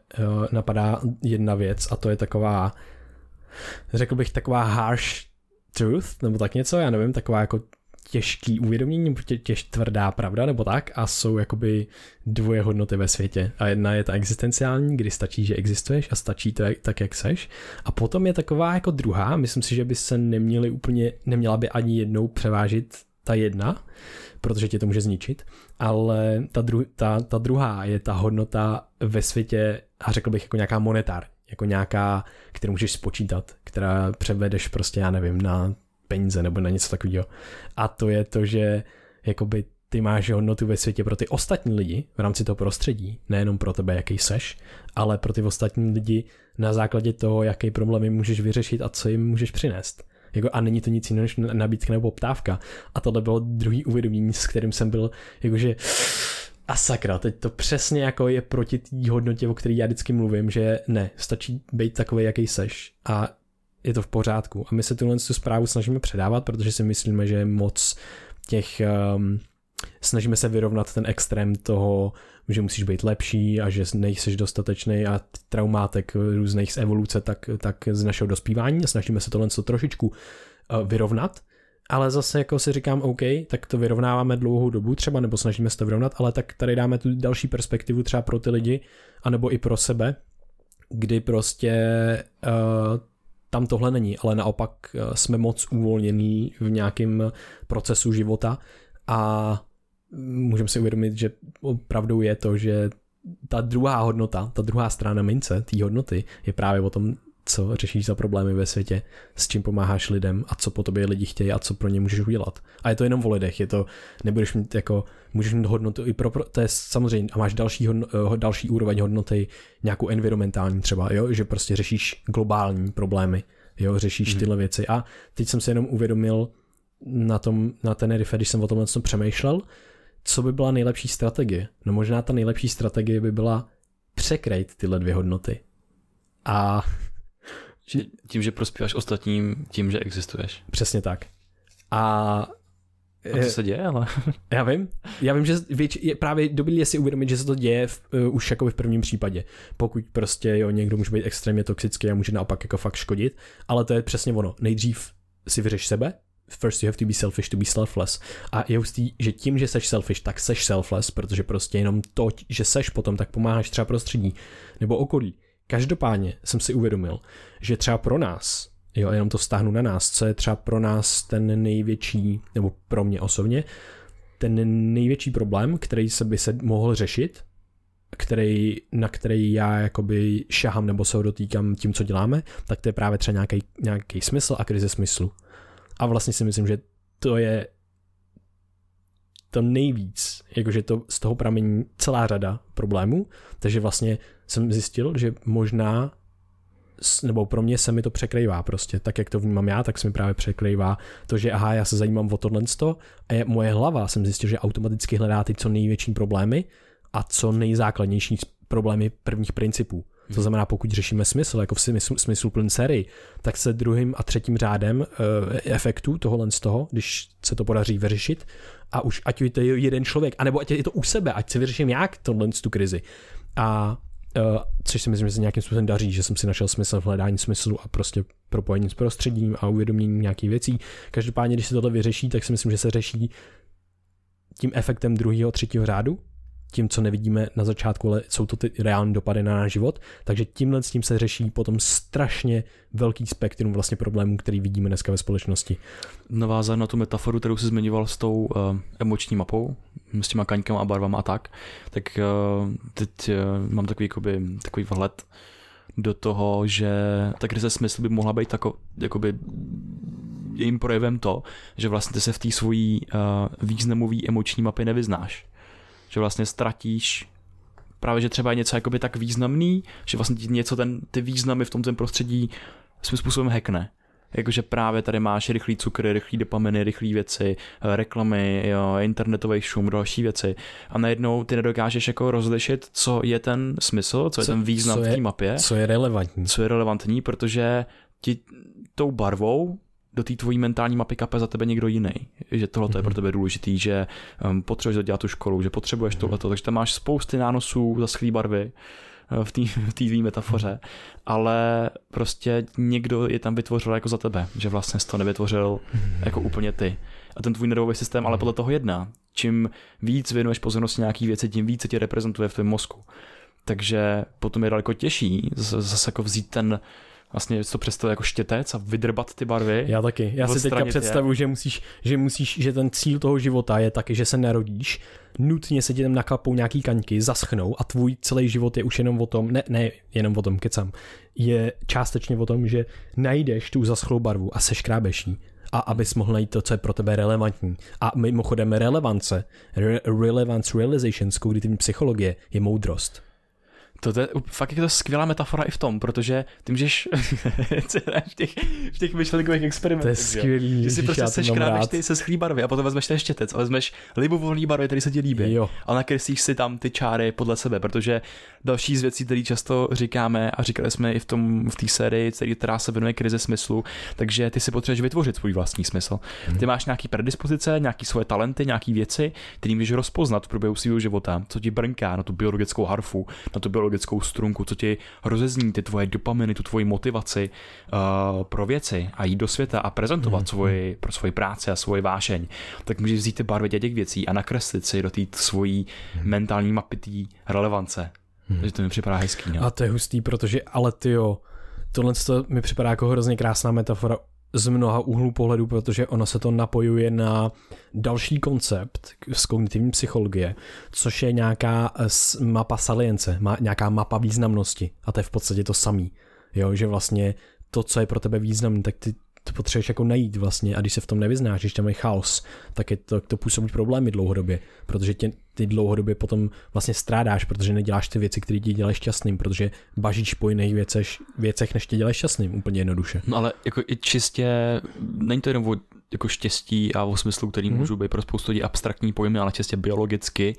napadá jedna věc a to je taková, řekl bych, taková harsh Truth, nebo tak něco, já nevím, taková jako těžký uvědomění, nebo tvrdá pravda, nebo tak, a jsou jakoby dvoje hodnoty ve světě. A jedna je ta existenciální, kdy stačí, že existuješ a stačí to tak, jak seš. A potom je taková jako druhá, myslím si, že by se neměla by ani jednou převážit ta jedna, protože tě to může zničit, ale ta druhá je ta hodnota ve světě, a řekl bych jako nějaká monetární, jako nějaká, kterou můžeš spočítat, která převedeš prostě, já nevím, na peníze nebo na něco takového. A to je to, že jakoby ty máš hodnotu ve světě pro ty ostatní lidi v rámci toho prostředí, nejenom pro tebe, jaký seš, ale pro ty ostatní lidi na základě toho, jaký problémy můžeš vyřešit a co jim můžeš přinést. Jako, a není to nic jiného než nabídka nebo poptávka. A tohle bylo druhý uvědomění, s kterým jsem byl jakože a sakra, teď to přesně jako je proti té hodnotě, o které já vždycky mluvím, že ne, stačí být takový, jaký seš a je to v pořádku. A my se tuhle tu zprávu snažíme předávat, protože si myslíme, že moc těch snažíme se vyrovnat ten extrém toho, že musíš být lepší a že nejseš dostatečný a traumátek různých z evoluce, tak z našeho dospívání. Snažíme se tohle trošičku vyrovnat, ale zase jako si říkám, OK, tak to vyrovnáváme dlouhou dobu třeba, nebo snažíme se to vyrovnat, ale tak tady dáme tu další perspektivu třeba pro ty lidi, anebo i pro sebe, kdy prostě tam tohle není, ale naopak jsme moc uvolnění v nějakém procesu života a můžeme si uvědomit, že opravdu je to, že ta druhá hodnota, ta druhá strana mince té hodnoty je právě o tom, co řešíš za problémy ve světě, s čím pomáháš lidem a co po tobě lidi chtějí a co pro ně můžeš udělat. A je to jenom o lidech, je to, nebudeš mít jako, můžeš mít hodnotu i pro, to je samozřejmě, a máš další úroveň hodnoty, nějakou environmentální třeba, jo, že prostě řešíš globální problémy, jo, řešíš tyhle věci. A teď jsem se jenom uvědomil na Tenerife, když jsem o tomhle přemýšlel, co by byla nejlepší strategie. No možná ta nejlepší strategie by byla překrejt tyhle dvě hodnoty. A tím, že prospíváš ostatním, tím, že existuješ. Přesně tak. A co se děje, ale? Já vím, že je právě dobrý si uvědomit, že se to děje už jako v prvním případě. Pokud prostě jo, někdo může být extrémně toxický a může naopak jako fakt škodit, ale to je přesně ono. Nejdřív si vyřeš sebe, first you have to be selfish to be selfless. A je hustý, že tím, že seš selfish, tak seš selfless, protože prostě jenom to, že seš potom, tak pomáháš třeba prostředí nebo okolí. Každopádně jsem si uvědomil, že třeba pro nás, jo, jenom to vztáhnu na nás, co je třeba pro nás ten největší, nebo pro mě osobně, ten největší problém, který se by se mohl řešit, na který já jakoby šahám nebo se ho dotýkám tím, co děláme, tak to je právě třeba nějaký smysl a krize smyslu. A vlastně si myslím, že to je to nejvíc, jakože to z toho pramení celá řada problémů, takže vlastně jsem zjistil, že možná, nebo pro mě se mi to překrývá prostě, tak jak to vnímám já, tak se mi právě překrývá to, že aha, já se zajímám o tohleto a moje hlava, jsem zjistil, že automaticky hledá ty co největší problémy a co nejzákladnější problémy prvních principů. To znamená, pokud řešíme smysl, jako v smysluplné sérii, tak se druhým a třetím řádem efektů tohohle z toho, když se to podaří vyřešit, a už ať je to jeden člověk, anebo ať je to u sebe, ať si vyřeším jak tohle z tu krizi. A což si myslím, že se nějakým způsobem daří, že jsem si našel smysl v hledání smyslu a prostě propojení s prostředím a uvědomění nějakých věcí. Každopádně, když se tohle vyřeší, tak si myslím, že se řeší tím efektem druhého, třetího řádu, tím, co nevidíme na začátku, ale jsou to ty reální dopady na náš život, takže tímhle s tím se řeší potom strašně velký spektrum vlastně problémů, který vidíme dneska ve společnosti. Navázám na tu metaforu, kterou jsi zmiňoval s tou emoční mapou, s těma kaňkama a barvama a tak teď mám takový vhled do toho, že ta krize smysl by mohla být jakoby jejím projevem to, že vlastně ty se v té svojí významové emoční mapy nevyznáš. Že vlastně ztratíš právě, že třeba je něco jakoby tak významný, že vlastně něco ty významy v tom prostředí svým způsobem hackne. Jakože právě tady máš rychlý cukry, rychlý dopaminy, rychlý věci, reklamy, jo, internetový šum, další věci. A najednou ty nedokážeš jako rozlišit, co je ten smysl, co je ten význam v té mapě. Co je relevantní, protože ti tou barvou do té tvojí mentální mapy kape za tebe někdo jiný. Že tohle je pro tebe důležitý, že potřebuješ dělat tu školu, že potřebuješ tohleto, takže tam máš spousty nánosů za schlý barvy v té metafoře, ale prostě někdo je tam vytvořil jako za tebe, že vlastně jsi to nevytvořil jako úplně ty. A ten tvůj nervový systém ale podle toho jedná. Čím víc věnuješ pozornost nějaký věci, tím víc se tě reprezentuje v tvém mozku. Takže potom je daleko těžší zase jako vzít ten vlastně to představuje jako štětec a vydrbat ty barvy. Já taky. Já si teďka představuji, že ten cíl toho života je taky, že se narodíš, nutně se ti tam naklapou nějaký kaňky, zaschnou a tvůj celý život je už jenom o tom, ne jenom o tom, kecám, je částečně o tom, že najdeš tu zaschlou barvu a seškrábeš ji. A abys mohl najít to, co je pro tebe relevantní. A mimochodem relevance, relevance realization z kognitivní psychologie je moudrost. To je fakt je to skvělá metafora i v tom, protože ty můžeš v těch myšlenkových experimentech. To je skvělý, že si prostě seškrábeš ty seschlý barvy a potom vezmeš ten štětec a vezmeš libovolný barvy, který se ti líbí. Jo. A nakreslíš si tam ty čáry podle sebe, protože další z věcí, které často říkáme a říkali jsme i v té sérii, která se věnuje krize smyslu, takže ty si potřebuješ vytvořit svůj vlastní smysl. Ty máš nějaký predispozice, nějaký svoje talenty, nějaký věci, které můžeš rozpoznat v průběhu svého života, co ti brnká na tu biologickou harfu, na tu biologickou strunku, co ti rozezní ty tvoje dopaminy, tu tvoji motivaci pro věci a jít do světa a prezentovat pro svoji práci a svoji vášeň, tak můžeš vzít ty barvy těch věcí a nakreslit si do té svojí mentální mapy té relevance. Takže to mi připadá hezký. No. A to je hustý, protože ale tyjo, tohle mi připadá jako hrozně krásná metafora z mnoha úhlů pohledu, protože ono se to napojuje na další koncept z kognitivní psychologie, což je nějaká mapa salience, nějaká mapa významnosti a to je v podstatě to samý. Jo, že vlastně to, co je pro tebe významné, tak ty to potřebuješ jako najít vlastně a když se v tom nevyznáš, když tam je chaos, tak je to působí problémy dlouhodobě, protože ty dlouhodobě potom vlastně strádáš, protože neděláš ty věci, které ti dělají šťastným, protože bažíš po jiných věcech, než tě dělají šťastným, úplně jednoduše. No ale jako i čistě, není to jenom o jako štěstí a o smyslu, který můžou být pro spoustu lidí abstraktní pojmy, ale čistě biologicky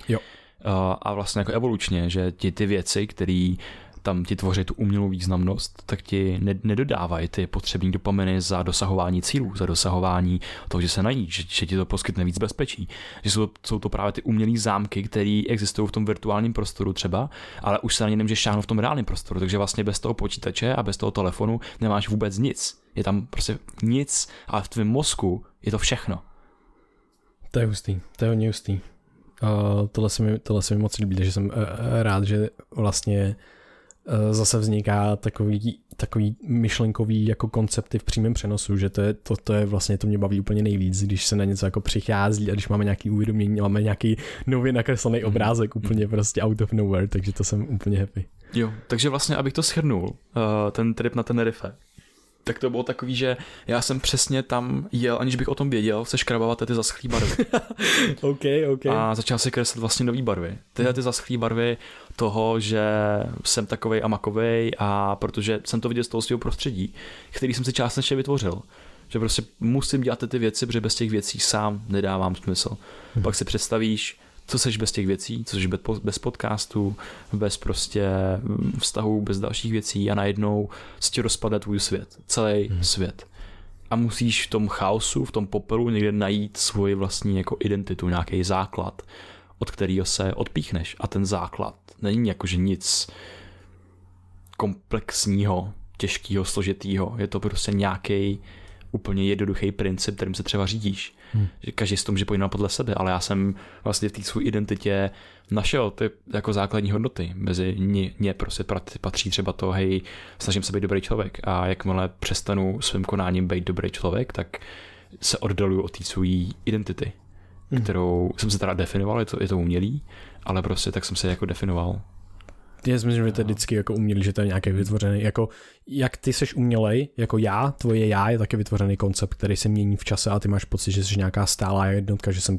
a vlastně jako evolučně, že ti ty věci, které tam ti tvoří tu umělou významnost, tak ti nedodávají ty potřebné dopaminy za dosahování cílů, za dosahování toho, že se najíš, že ti to poskytne víc bezpečí. Že jsou to právě ty umělé zámky, které existují v tom virtuálním prostoru třeba, ale už se na ně nemůžeš šáhnout v tom reálném prostoru, takže vlastně bez toho počítače a bez toho telefonu nemáš vůbec nic. Je tam prostě nic, ale v tvém mozku je to všechno. To je hustý, to je hodně hustý. Tohle se mi moc líbí, takže jsem rád, že vlastně zase vzniká takový myšlenkový jako koncepty v přímém přenosu, že to je vlastně, to mě baví úplně nejvíc, když se na něco jako přichází a když máme nějaký uvědomění, máme nějaký nově nakreslený obrázek úplně prostě out of nowhere, takže to jsem úplně happy. Jo, takže vlastně, abych to shrnul, ten trip na Tenerife, tak to bylo takový, že já jsem přesně tam jel, aniž bych o tom věděl, seškrabovat ty zaschlý barvy. OK. A začal si kreslit vlastně nový barvy. Tyhle ty zaschlý barvy toho, že jsem takovej a makovej a protože jsem to viděl z toho svého prostředí, který jsem si částečně vytvořil. Že prostě musím dělat ty věci, protože bez těch věcí sám nedávám smysl. Pak si představíš, co seš bez těch věcí, co seš bez podcastů, bez prostě vztahů, bez dalších věcí a najednou se ti rozpadne tvůj svět, celý svět. A musíš v tom chaosu, v tom popelu někde najít svoji vlastní jako identitu, nějaký základ, od kterého se odpíchneš. A ten základ není jakože nic komplexního, těžkého, složitého. Je to prostě nějaký úplně jednoduchý princip, kterým se třeba řídíš. Že každý si to může pojednat podle sebe, ale já jsem vlastně v té své identitě našel ty jako základní hodnoty. Mezi ně prostě patří třeba to, hej, snažím se být dobrý člověk a jakmile přestanu svým konáním být dobrý člověk, tak se oddaluju od té své identity, kterou jsem se teda definoval, je to umělý, ale prostě tak jsem se jako definoval. Já si myslím, že to je vždycky jako umělý, že to je nějaký vytvořený, jako jak ty seš umělej, jako já, tvoje já je taky vytvořený koncept, který se mění v čase a ty máš pocit, že jsi nějaká stálá jednotka, že jsi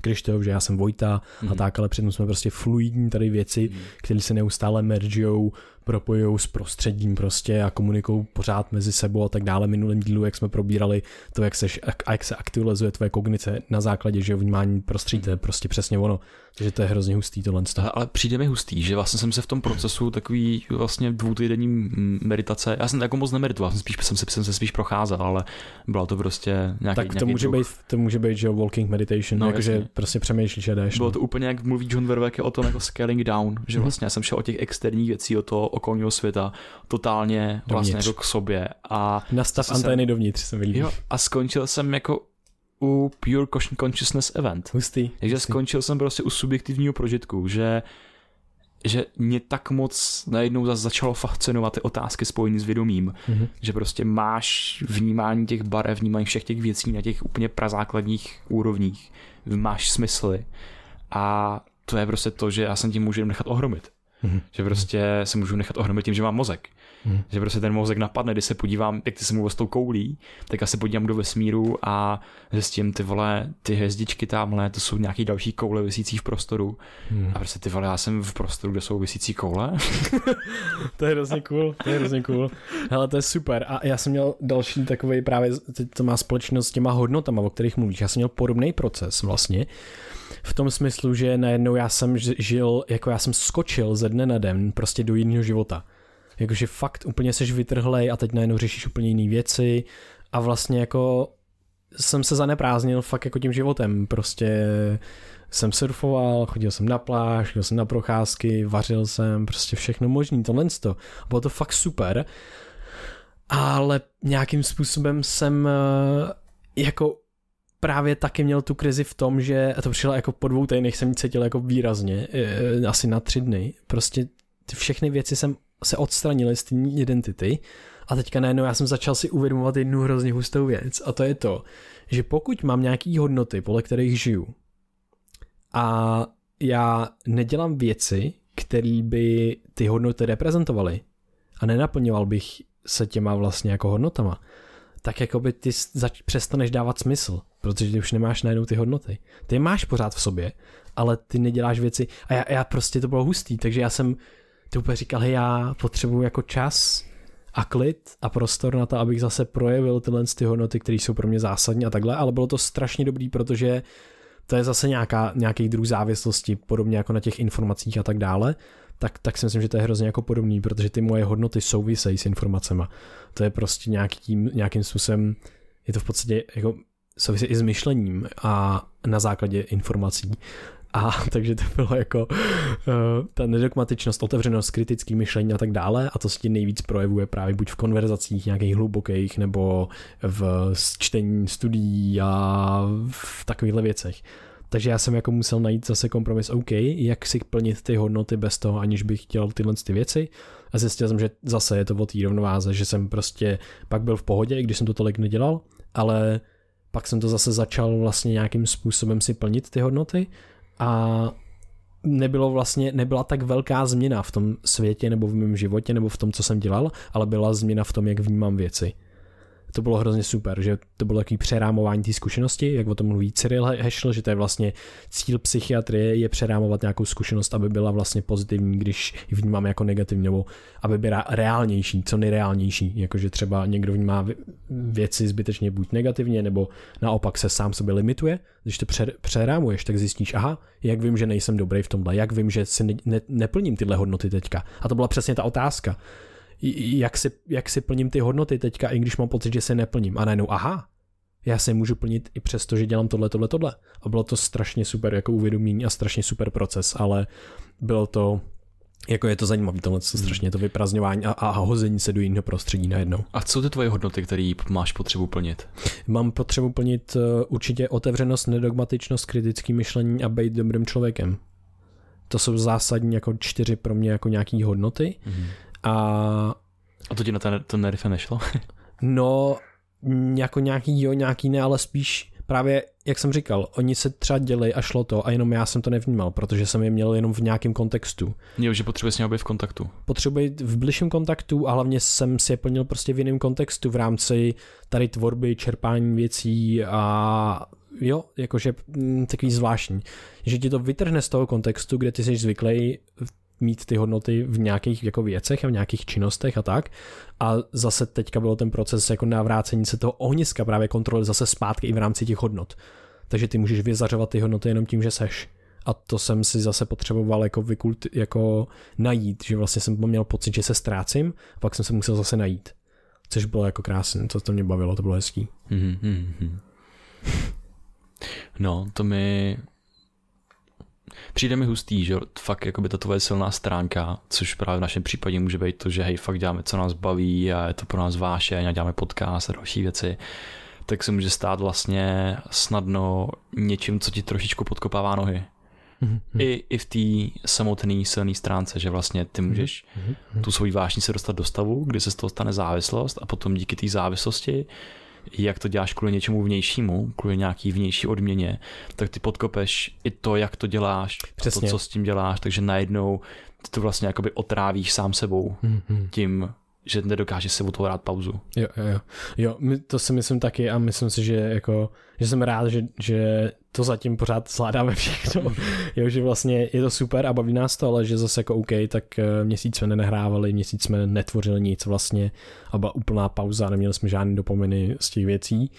Krištof, že já jsem Vojta a tak, ale předtím jsme prostě fluidní tady věci, které se neustále mergujou, propojují s prostředím prostě a komunikují pořád mezi sebou a tak dále. Minulém dílu, jak jsme probírali to, jak se aktualizuje tvoje kognice na základě, že vnímání prostředí, to je prostě přesně ono. Takže to je hrozně hustý tohle. Ale přijde mi hustý, že vlastně jsem se v tom procesu takový vlastně dvoutýdenní meditace, já jsem jako moc nemeditoval, jsem se spíš procházel, ale bylo to prostě nějaký tak to může být, že walking meditation, no, jakože jasně. Prostě přemýšlíš a jdeš. Bylo to úplně, jak mluví John Verveke o tom jako scaling down, že vlastně já jsem šel o těch externích věcí, o toho okolního světa, totálně dovnitř. Vlastně jako k sobě. A nastav antény dovnitř, se mi líbí. Jo, a skončil jsem jako u Pure Consciousness Event. Hustý. Takže skončil jsem prostě u subjektivního prožitku, že mě tak moc najednou začalo fascinovat ty otázky spojené s vědomím, že prostě máš vnímání těch barev, vnímání všech těch věcí na těch úplně prazákladních úrovních, máš smysly a to je prostě to, že já se tím můžu nechat ohromit. Že prostě se můžu nechat ohromit tím, že mám mozek. Že prostě ten mozek napadne, když se podívám, jak ty se mluvil s tou koulí, tak já se podívám do vesmíru a zjistím, ty vole, ty hvězdičky tamhle, to jsou nějaký další koule visící v prostoru. A prostě ty vole, já jsem v prostoru, kde jsou visící koule. To je hrozně cool. Hele, to je super. A já jsem měl další takový právě, to má společnost s těma hodnotama, o kterých mluvíš. Já jsem měl podobný proces vlastně. V tom smyslu, že najednou já jsem žil, jako já jsem skočil ze dne na den prostě do jiného života. Jakože fakt úplně seš vytrhlej a teď najednou řešíš úplně jiné věci a vlastně jako jsem se zaneprázdnil fakt jako tím životem. Prostě jsem surfoval, chodil jsem na pláž, chodil jsem na procházky, vařil jsem, prostě všechno možný, tohle to. Bylo to fakt super, ale nějakým způsobem jsem jako právě taky měl tu krizi v tom, že to přišlo jako po 2 týdnech jsem cítil jako výrazně, asi na 3 dny. Prostě všechny věci jsem se odstranily z té identity a teďka najednou já jsem začal si uvědomovat jednu hrozně hustou věc a to je to, že pokud mám nějaký hodnoty, podle kterých žiju a já nedělám věci, které by ty hodnoty reprezentovaly a nenaplňoval bych se těma vlastně jako hodnotama, tak jakoby ty přestaneš dávat smysl, protože ty už nemáš najednou ty hodnoty. Ty máš pořád v sobě, ale ty neděláš věci a já prostě to bylo hustý, takže já jsem ty úplně říkal, hej, já potřebuju jako čas a klid a prostor na to, abych zase projevil ty hodnoty, které jsou pro mě zásadní a takhle, ale bylo to strašně dobrý, protože to je zase nějaký druh závislosti, podobně jako na těch informacích a tak dále, tak si myslím, že to je hrozně jako podobný, protože ty moje hodnoty souvisejí s informacema. To je prostě nějakým způsobem, je to v podstatě jako souvisí i s myšlením a na základě informací. A takže to bylo jako ta nedogmatičnost, otevřenost, kritický myšlení a tak dále a to se ti nejvíc projevuje právě buď v konverzacích nějakých hlubokých nebo v čtení studií a v takovýchhle věcech. Takže já jsem jako musel najít zase kompromis, OK, jak si plnit ty hodnoty bez toho, aniž bych dělal tyhle ty věci a zjistil jsem, že zase je to o té rovnováze, že jsem prostě pak byl v pohodě, i když jsem to tolik nedělal, ale pak jsem to zase začal vlastně nějakým způsobem si plnit ty hodnoty a nebyla tak velká změna v tom světě nebo v mém životě nebo v tom, co jsem dělal, ale byla změna v tom, jak vnímám věci. To bylo hrozně super, že to bylo takový přerámování té zkušenosti, jak o tom mluví Cyril Hešel, že to je vlastně cíl psychiatrie, je přerámovat nějakou zkušenost, aby byla vlastně pozitivní, když ji vnímáme jako negativní, nebo aby byla reálnější, co nejreálnější, jakože třeba někdo vnímá věci zbytečně buď negativně, nebo naopak se sám sobě limituje, když to přerámuješ, tak zjistíš, aha, jak vím, že nejsem dobrý v tomhle, jak vím, že si neplním tyhle hodnoty teďka. A to byla přesně ta otázka. Jak si plním ty hodnoty teďka, i když mám pocit, že se neplním. A najednou, aha, já si můžu plnit i přesto, že dělám tohle. A bylo to strašně super jako uvědomění a strašně super proces, ale bylo to, jako je to zajímavé tohle, strašně to vyprazňování a hození se do jiného prostředí najednou. A co ty tvoje hodnoty, které máš potřebu plnit? Mám potřebu plnit určitě otevřenost, nedogmatičnost, kritické myšlení a být dobrým člověkem. To jsou zásadní jako 4 pro mě jako nějaký hodnoty. A to ti na Tenerife nešlo? No, jako nějaký jo, nějaký ne, ale spíš právě, jak jsem říkal, oni se třeba děli a šlo to a jenom já jsem to nevnímal, protože jsem je měl jenom v nějakém kontextu. Jo, že potřebuje s ním být v kontaktu. Potřebuje být v bližším kontaktu a hlavně jsem si je plnil prostě v jiném kontextu v rámci tady tvorby, čerpání věcí a jo, jakože takový zvláštní. Že ti to vytrhne z toho kontextu, kde ty jsi zvyklý mít ty hodnoty v nějakých jako věcech a v nějakých činnostech a tak. A zase teďka bylo ten proces jako navrácení se toho ohniska právě kontroly zase zpátky i v rámci těch hodnot. Takže ty můžeš vyzařovat ty hodnoty jenom tím, že seš. A to jsem si zase potřeboval jako najít, že vlastně jsem měl pocit, že se ztrácím, a pak jsem se musel zase najít. Což bylo jako krásné, to mě bavilo, to bylo hezký. No, to mi... Přijde mi hustý, že fakt jakoby ta tvoje silná stránka, což právě v našem případě může být to, že hej, fakt děláme, co nás baví a je to pro nás vášeň a děláme podcast a další věci, tak se může stát vlastně snadno něčím, co ti trošičku podkopává nohy. I v té samotné silné stránce, že vlastně ty můžeš tu svoji vášní se dostat do stavu, kdy se z toho stane závislost a potom díky té závislosti, jak to děláš kvůli něčemu vnějšímu, kvůli nějaký vnější odměně, tak ty podkopeš i to, jak to děláš, to, co s tím děláš, takže najednou ty to vlastně jakoby otrávíš sám sebou tím, že nedokážeš se otvořit pauzu. Jo, to si myslím taky a myslím si, že jako, že jsem rád, že to zatím pořád zvládáme všechno. Jo, že vlastně je to super a baví nás to, ale že zase jako OK, tak měsíc jsme nenahrávali, měsíc jsme netvořili nic vlastně a byla úplná pauza, neměli jsme žádné dopomeny z těch věcí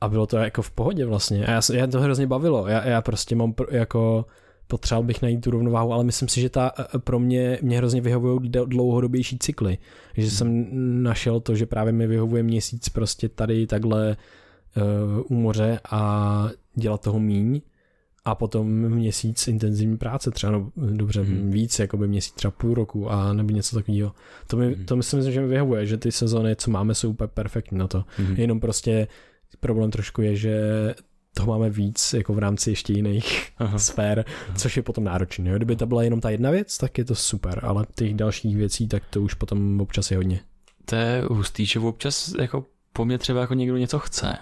a bylo to jako v pohodě vlastně. A já to hrozně bavilo, já prostě mám jako... Potřeboval bych najít tu rovnováhu, ale myslím si, že pro mě hrozně vyhovují dlouhodobější cykly. Že jsem našel to, že právě mi vyhovuje měsíc prostě tady takhle u moře a dělat toho míň a potom měsíc intenzivní práce třeba, no dobře, víc, jakoby měsíc třeba půl roku a nebo něco takového. To myslím, že mi vyhovuje, že ty sezony, co máme, jsou úplně perfektní na to. Jenom prostě problém trošku je, že toho máme víc jako v rámci ještě jiných sfér, což je potom náročné. Kdyby to byla jenom ta jedna věc, tak je to super, ale těch dalších věcí, tak to už potom občas je hodně. To je hustý, že občas jako po mně třeba jako někdo něco chce.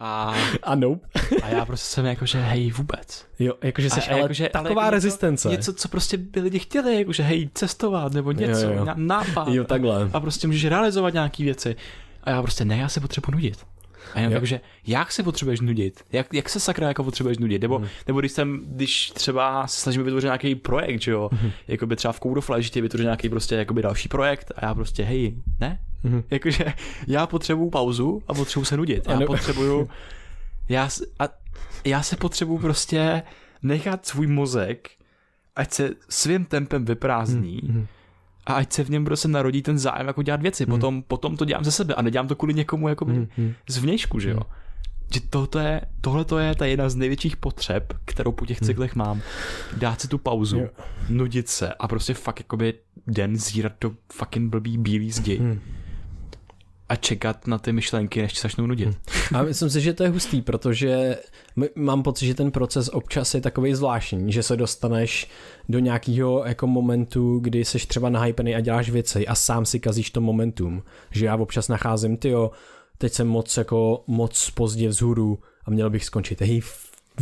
A nope. A já prostě jsem jako, že hej, vůbec. Jo, jakože seš ale jakože, taková ale rezistence. Něco, co prostě by lidi chtěli, jakože hej, cestovat nebo něco, jo. Nápad. Jo, takhle. A prostě můžeš realizovat nějaký věci. A já prostě ne, já se potřebuji nudit. A jenom jakože, jak se potřebuješ nudit? Jak se sakra jako potřebuješ nudit? Nebo když třeba se snažíme vytvořit nějaký projekt, že jo? Jakoby třeba v Code of Life, že tě vytvořit nějaký prostě jakoby další projekt a já prostě hej, ne? Jakože já potřebuju pauzu a potřebuju se nudit. Já se potřebuju prostě nechat svůj mozek, ať se svým tempem vyprázdní. A ať se v něm prostě narodí ten zájem jako dělat věci, potom to dělám ze sebe a nedělám to kvůli někomu jako zvnějšku, že jo. Že tohle je ta jedna z největších potřeb, kterou po těch cyklech mám. Dát si tu pauzu, nudit se a prostě fakt jakoby den zírat do fucking blbý bílý zdi. A čekat na ty myšlenky, než se začnou nudit. A myslím si, že to je hustý, protože mám pocit, že ten proces občas je takovej zvláštní, že se dostaneš do nějakého jako momentu, kdy jsi třeba nahypený a děláš věci a sám si kazíš to momentum. Že já občas nacházím, teď jsem moc pozdě vzhůru a měl bych skončit. Hej,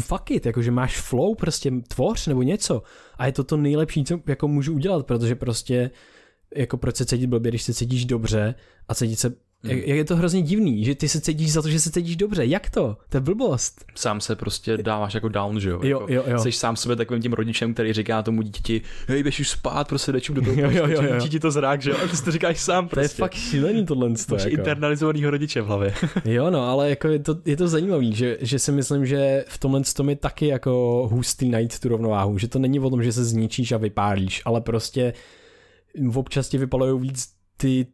fuck it, jakože máš flow, prostě tvoř nebo něco. A je to to nejlepší, co jako můžu udělat, protože prostě jako proč se cítit blbě, když se cítíš dobře a cítit se jak je to hrozně divný, že ty se cítíš za to, že se cítíš dobře. Jak to? To je blbost. Sám se prostě dáváš jako down, že jo? Jo. Jsi sám sebe takovým tím rodičem, který říká tomu dítěti, hej, běž už spát, prostě dečím do toho, dítě to zrák, že jo? A ty si to říkáš sám prostě. To je fakt šílený tohle. Máš jako internalizovanýho rodiče v hlavě. Jo, no, ale jako je to zajímavý, že si myslím, že v tomhle tom je taky jako hustý najít tu rovnováhu, že to není o tom, že se zničíš a vypálíš, ale prostě občas ti vypalujou víc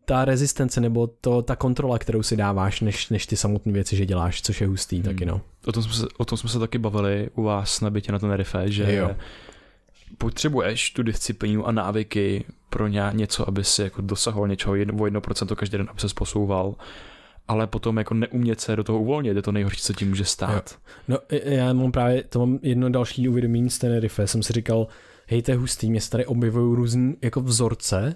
ta rezistence nebo ta kontrola, kterou si dáváš, než ty samotné věci, že děláš, což je hustý taky, no. O tom jsme se taky bavili u vás na bytě na Tenerife, že potřebuješ tu disciplínu a návyky pro něco, aby si jako dosahoval něčeho o 1% každý den, aby se posouval, ale potom jako neumět se do toho uvolnit, je to nejhorší, co ti může stát. Jo. No já mám jedno další uvědomění z Tenerife, jsem si říkal, hej, to je hustý, mě se tady objevují různý jako vzorce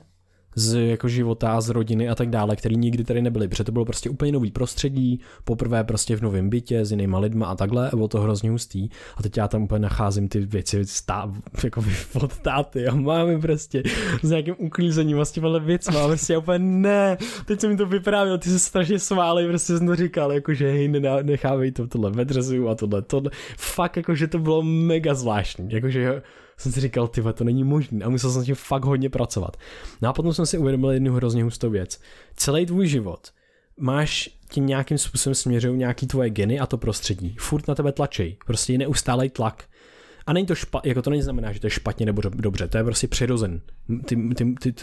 z jako života, z rodiny a tak dále, který nikdy tady nebyli, protože to bylo prostě úplně nový prostředí, poprvé prostě v novém bytě s jinýma lidma a takhle, a bylo to hrozně hustý. A teď já tam úplně nacházím ty věci jako od táty a máme prostě s nějakým uklízením a s těmihle věcma a prostě já úplně ne, teď jsem mi to vyprávěl, ty se strašně smáli, prostě jsem to říkal, jakože hej, nechávej tohle ve dřezu a tohle, fakt jakože to bylo mega zvláštní, jakože jsem si říkal, tyhle, to není možné. A musel jsem s tím fakt hodně pracovat. No a potom jsem si uvědomil jednu hrozně hustou věc. Celý tvůj život máš tím nějakým způsobem směřují nějaký tvoje geny a to prostředí. Furt na tebe tlačej. Prostě je neustálej tlak. A není to jako to neznamená, že to je špatně nebo dobře, to je prostě přirozen.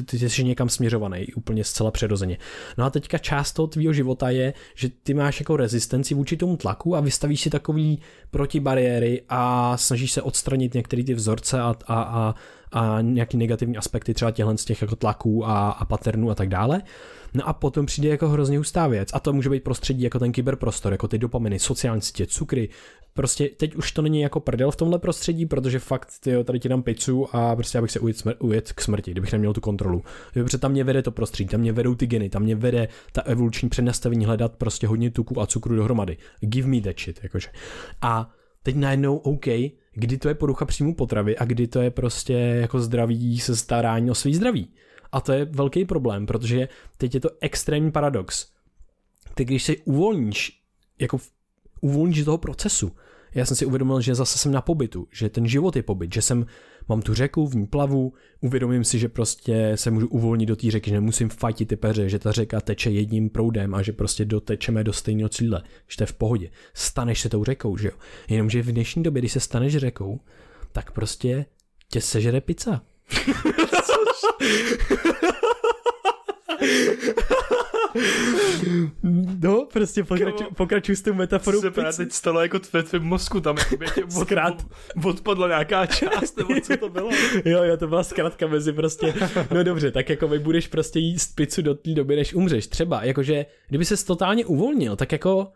Ty jsi někam směřovaný, úplně zcela přirozeně. No a teďka část toho tvýho života je, že ty máš jako rezistenci vůči tomu tlaku a vystavíš si takový protibariéry a snažíš se odstranit některé ty vzorce a nějaký negativní aspekty třeba těchhle z těch jako tlaků a patternů a tak dále. No a potom přijde jako hrozně hustá věc a to může být prostředí jako ten kyberprostor, jako ty dopaminy, sociální sítě, cukry. Prostě teď už to není jako prdel v tomhle prostředí, protože fakt tyjo, tady ti dám pizzu a prostě já bych se ujet k smrti, kdybych neměl tu kontrolu. Protože tam mě vede to prostředí, tam mě vedou ty geny, tam mě vede ta evoluční přednastavení hledat prostě hodně tuku a cukru dohromady. Give me that shit, jakože. A teď najednou OK, kdy to je porucha příjmu potravy a kdy to je prostě jako zdraví se starání o svý zdraví. A to je velký problém, protože teď je to extrémní paradox. Ty když se uvolníš, jako uvolníš z toho procesu. Já jsem si uvědomil, že zase jsem na pobytu, že ten život je pobyt, že mám tu řeku, v ní plavu, uvědomím si, že prostě se můžu uvolnit do té řeky, že nemusím fajtit ty peře, že ta řeka teče jedním proudem a že prostě dotečeme do stejného cíle, že to je v pohodě. Staneš se tou řekou, že jo. Jenomže v dnešní době, když se staneš řekou, tak prostě tě sežere pizza. No, prostě pokračuji s tou metaforou. To se právě teď stalo jako ve tvém mozku, tam odpadla nějaká část, nebo co to bylo? Jo, to byla zkratka mezi prostě, no dobře, tak jako vy budeš prostě jíst pizzu do té doby, než umřeš. Třeba, jakože, kdyby ses totálně uvolnil, tak jako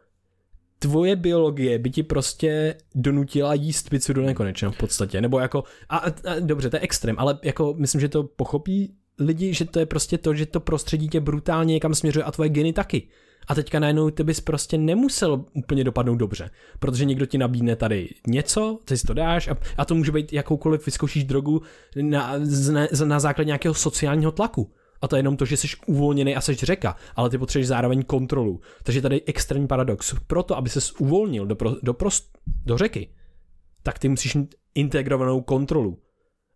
tvoje biologie by ti prostě donutila jíst pizzu do nekonečna v podstatě, nebo jako, a dobře, to je extrém, ale jako myslím, že to pochopí lidi, že to je prostě to, že to prostředí tě brutálně někam směřuje a tvoje geny taky. A teďka najednou ty bys prostě nemusel úplně dopadnout dobře, protože někdo ti nabídne tady něco, ty si to dáš a to může být jakoukoliv, vyzkoušíš drogu na základě nějakého sociálního tlaku. A to je jenom to, že jsi uvolněný a jsi řeka, ale ty potřebuješ zároveň kontrolu. Takže tady je extrémní paradox. Proto, aby ses uvolnil do řeky, tak ty musíš mít integrovanou kontrolu.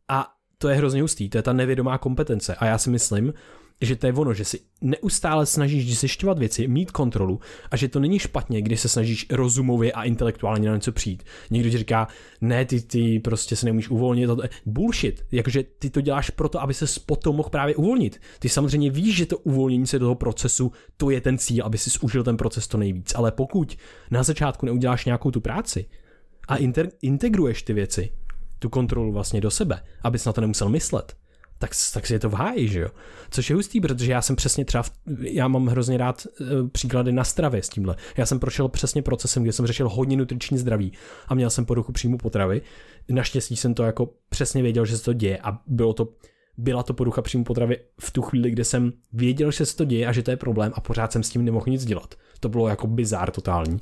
A to je hrozně hustý, to je ta nevědomá kompetence a já si myslím, že to je ono, že si neustále snažíš zjišťovat věci, mít kontrolu a že to není špatně, když se snažíš rozumově a intelektuálně na něco přijít. Někdo ti říká, ne, ty prostě se nemůžeš uvolnit, to je bullshit, jakože ty to děláš proto, aby se potom mohl právě uvolnit. Ty samozřejmě víš, že to uvolnění se do toho procesu, to je ten cíl, aby si užil ten proces to nejvíc, ale pokud na začátku neuděláš nějakou tu práci a integruješ ty věci, tu kontrolu vlastně do sebe, abys na to nemusel myslet, tak si je to v háji, že jo? Což je hustý, protože já jsem přesně třeba, já mám hrozně rád příklady na stravě s tímhle. Já jsem prošel přesně procesem, kde jsem řešil hodně nutriční zdraví a měl jsem poruchu příjmu potravy. Naštěstí jsem to jako přesně věděl, že se to děje a byla to porucha příjmu potravy v tu chvíli, kde jsem věděl, že se to děje a že to je problém a pořád jsem s tím nemohl nic dělat. To bylo jako bizár totální.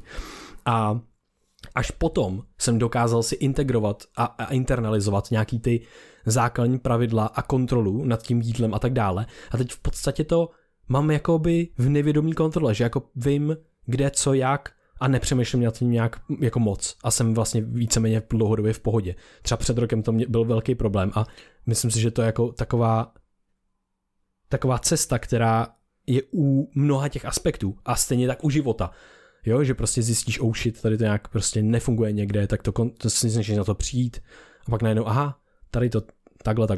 A až potom jsem dokázal si integrovat a internalizovat nějaký ty základní pravidla a kontrolu nad tím jídlem a tak dále. A teď v podstatě to mám jakoby v nevědomí kontrole, že jako vím, kde, co, jak a nepřemýšlím nad tím nějak jako moc a jsem vlastně víceméně dlouhodobě v pohodě. Třeba před rokem to byl velký problém a myslím si, že to je jako taková cesta, která je u mnoha těch aspektů a stejně tak u života. Jo, že prostě zjistíš, oh shit, tady to nějak prostě nefunguje někde, tak to si snažíš na to přijít a pak najednou, aha, tady to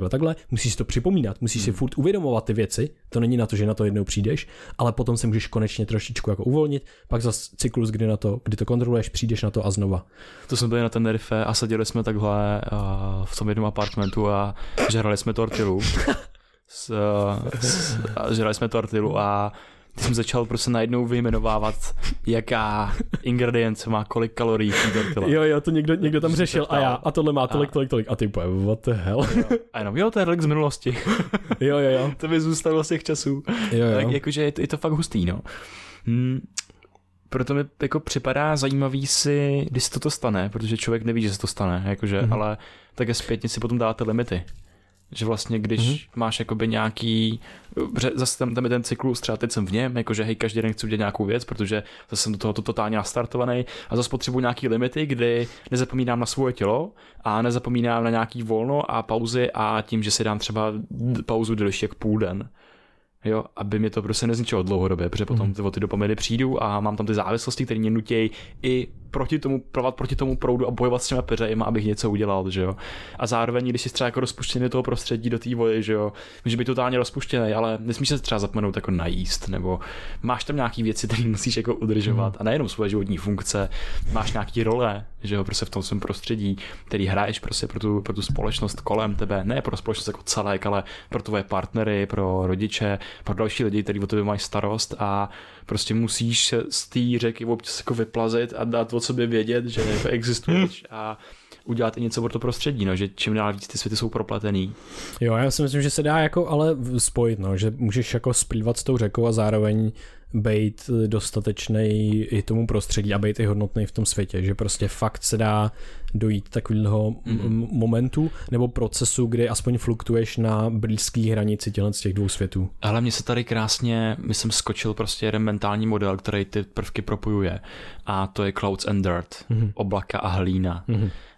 takhle, musíš si to připomínat, musíš si furt uvědomovat ty věci, to není na to, že na to jednou přijdeš, ale potom se můžeš konečně trošičku jako uvolnit, pak zase cyklus, kdy to kontroluješ, přijdeš na to a znova. To jsme byli na Tenerife a seděli jsme takhle v tom jednom apartmentu a žrali jsme tortilu. A ty jsem začal prostě najednou vyjmenovávat, jaká ingredience má kolik kalorií v tortile. Jo, to někdo tam řešil a tohle má tolik a ty úplně, what the hell. A jenom, to je relik z minulosti. Jo. To by zůstalo z těch časů. Jo. Tak jakože je to fakt hustý, no. Proto mi jako připadá zajímavý si, když se toto stane, protože člověk neví, že se to stane, jakože, ale také zpětně si potom dáte limity. Že vlastně, když máš jakoby nějaký, zase tam je ten cyklus, třeba teď jsem v něm, jakože hej, každý den chci udělat nějakou věc, protože zase jsem do toho totálně nastartovaný a zase potřebuji nějaký limity, kdy nezapomínám na svoje tělo a nezapomínám na nějaký volno a pauzy a tím, že si dám třeba pauzu delší jak půl den. Jo, aby mě to prostě nezničilo dlouhodobě, protože potom ty dopaminy přijdu a mám tam ty závislosti, které mě nutějí i proti tomu proudu a bojovat s těma peřejima, abych něco udělal, že jo. A zároveň, když jsi třeba jako rozpuštěný do toho prostředí, do té vody, že jo, může být totálně rozpuštěný, ale nesmíš se třeba zapomenout jako najíst, nebo máš tam nějaký věci, které musíš jako udržovat a nejenom svoje životní funkce, máš nějaký role, že jo, prostě v tom svém prostředí, který hraješ prostě pro tu společnost kolem tebe, ne pro společnost jako celek, ale pro tvoje partnery, pro rodiče, pro další lidi, kteří o tebe mají starost a prostě musíš z té řeky občas jako vyplazit a dát od sebe vědět, že existuješ a udělat i něco pro to prostředí, no, že čím dál víc ty světy jsou propletený. Jo, já si myslím, že se dá jako ale spojit, no, že můžeš jako splývat s tou řekou a zároveň být dostatečnej i tomu prostředí a být i hodnotnej v tom světě, že prostě fakt se dá dojít takového momentu nebo procesu, kdy aspoň fluktuješ na blízký hranici těch dvou světů. Ale mně se tady krásně, myslím, skočil prostě jeden mentální model, který ty prvky propojuje a to je clouds and dirt, oblaka a hlína.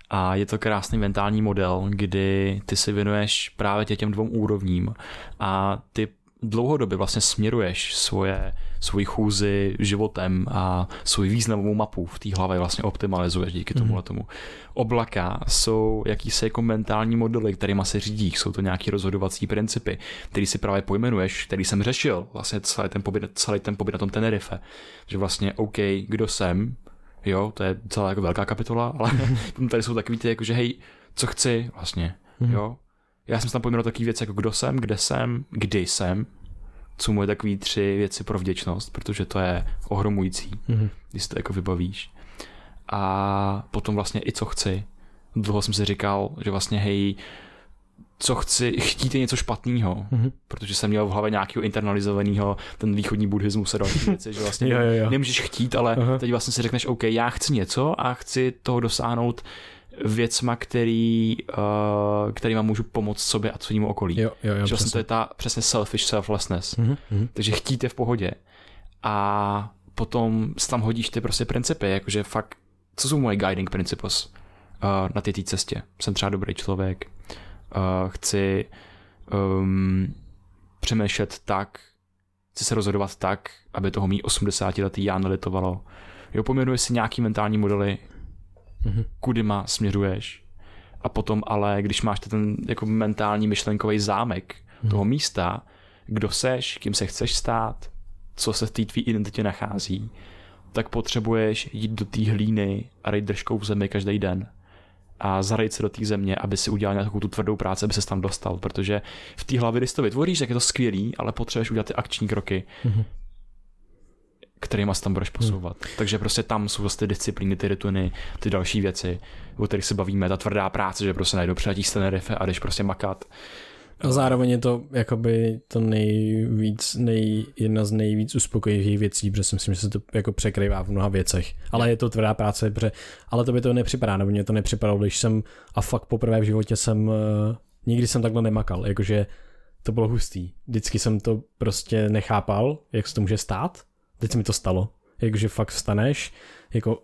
A je to krásný mentální model, kdy ty si věnuješ právě těm dvou úrovním a ty dlouhodobě vlastně směruješ svoji chůzi životem a svou významovou mapu v té hlavě vlastně optimalizuješ díky tomu. Oblaka jsou jakýsi jako mentální modely, kterýma se řídíš, jsou to nějaké rozhodovací principy, který si právě pojmenuješ, který jsem řešil vlastně celý ten pobyt na tom Tenerife. Že vlastně OK, kdo jsem, jo, to je celá jako velká kapitola, ale tady jsou takový ty jako, že hej, co chci vlastně, jo. Já jsem tam pojmenoval takový věc jako kdo jsem, kde jsem, kdy jsem, co moje takový tři věci pro vděčnost, protože to je ohromující, když si to jako vybavíš. A potom vlastně i co chci. Dlouho jsem si říkal, že vlastně hej, co chci, chtíte něco špatného, protože jsem měl v hlavě nějakého internalizovaného, ten východní buddhismus a další věci, že vlastně nemůžeš chtít, ale teď vlastně si řekneš, OK, já chci něco a chci toho dosáhnout věcma, kterýma můžu pomoct sobě a svýmu okolí. Jo, že vlastně to je ta přesně selfish selflessness. Takže chtít je v pohodě. A potom tam hodíš ty prostě principy, jakože fakt, co jsou moje guiding principles na té cestě. Jsem třeba dobrý člověk, chci přemýšlet tak, chci se rozhodovat tak, aby toho mý 80-letý já nelitovalo. Jo, poměruje si nějaký mentální modely, kudy má směřuješ. A potom ale, když máš ten jako mentální myšlenkový zámek toho místa, kdo seš, kým se chceš stát, co se v té tvý identitě nachází, tak potřebuješ jít do té hlíny a rejt držkou v zemi každý den. A zarejt se do té země, aby si udělal nějakou tu tvrdou práci, aby se tam dostal. Protože v té hlavě, když to vytvoříš, tak je to skvělý, ale potřebuješ udělat ty akční kroky, kterýma se tam budeš posouvat. Takže prostě tam jsou vlastně disciplíny, ty rituny, ty další věci, o kterých se bavíme, ta tvrdá práce, že prostě najdou přijatí z Tenerife a jdeš prostě makat. A zároveň je to jakoby to jedna z nejvíc uspokojivých věcí, protože si myslím, že se to jako překrývá v mnoha věcech. Ale je to tvrdá práce, protože, ale to by to nepřipadá, nebo mě to nepřipadalo, když jsem a fakt poprvé v životě nikdy jsem takhle nemakal, jakože to bylo hustý. Vždycky jsem to prostě nechápal, jak se to může stát. Teď se mi to stalo, jakože fakt vstaneš jako,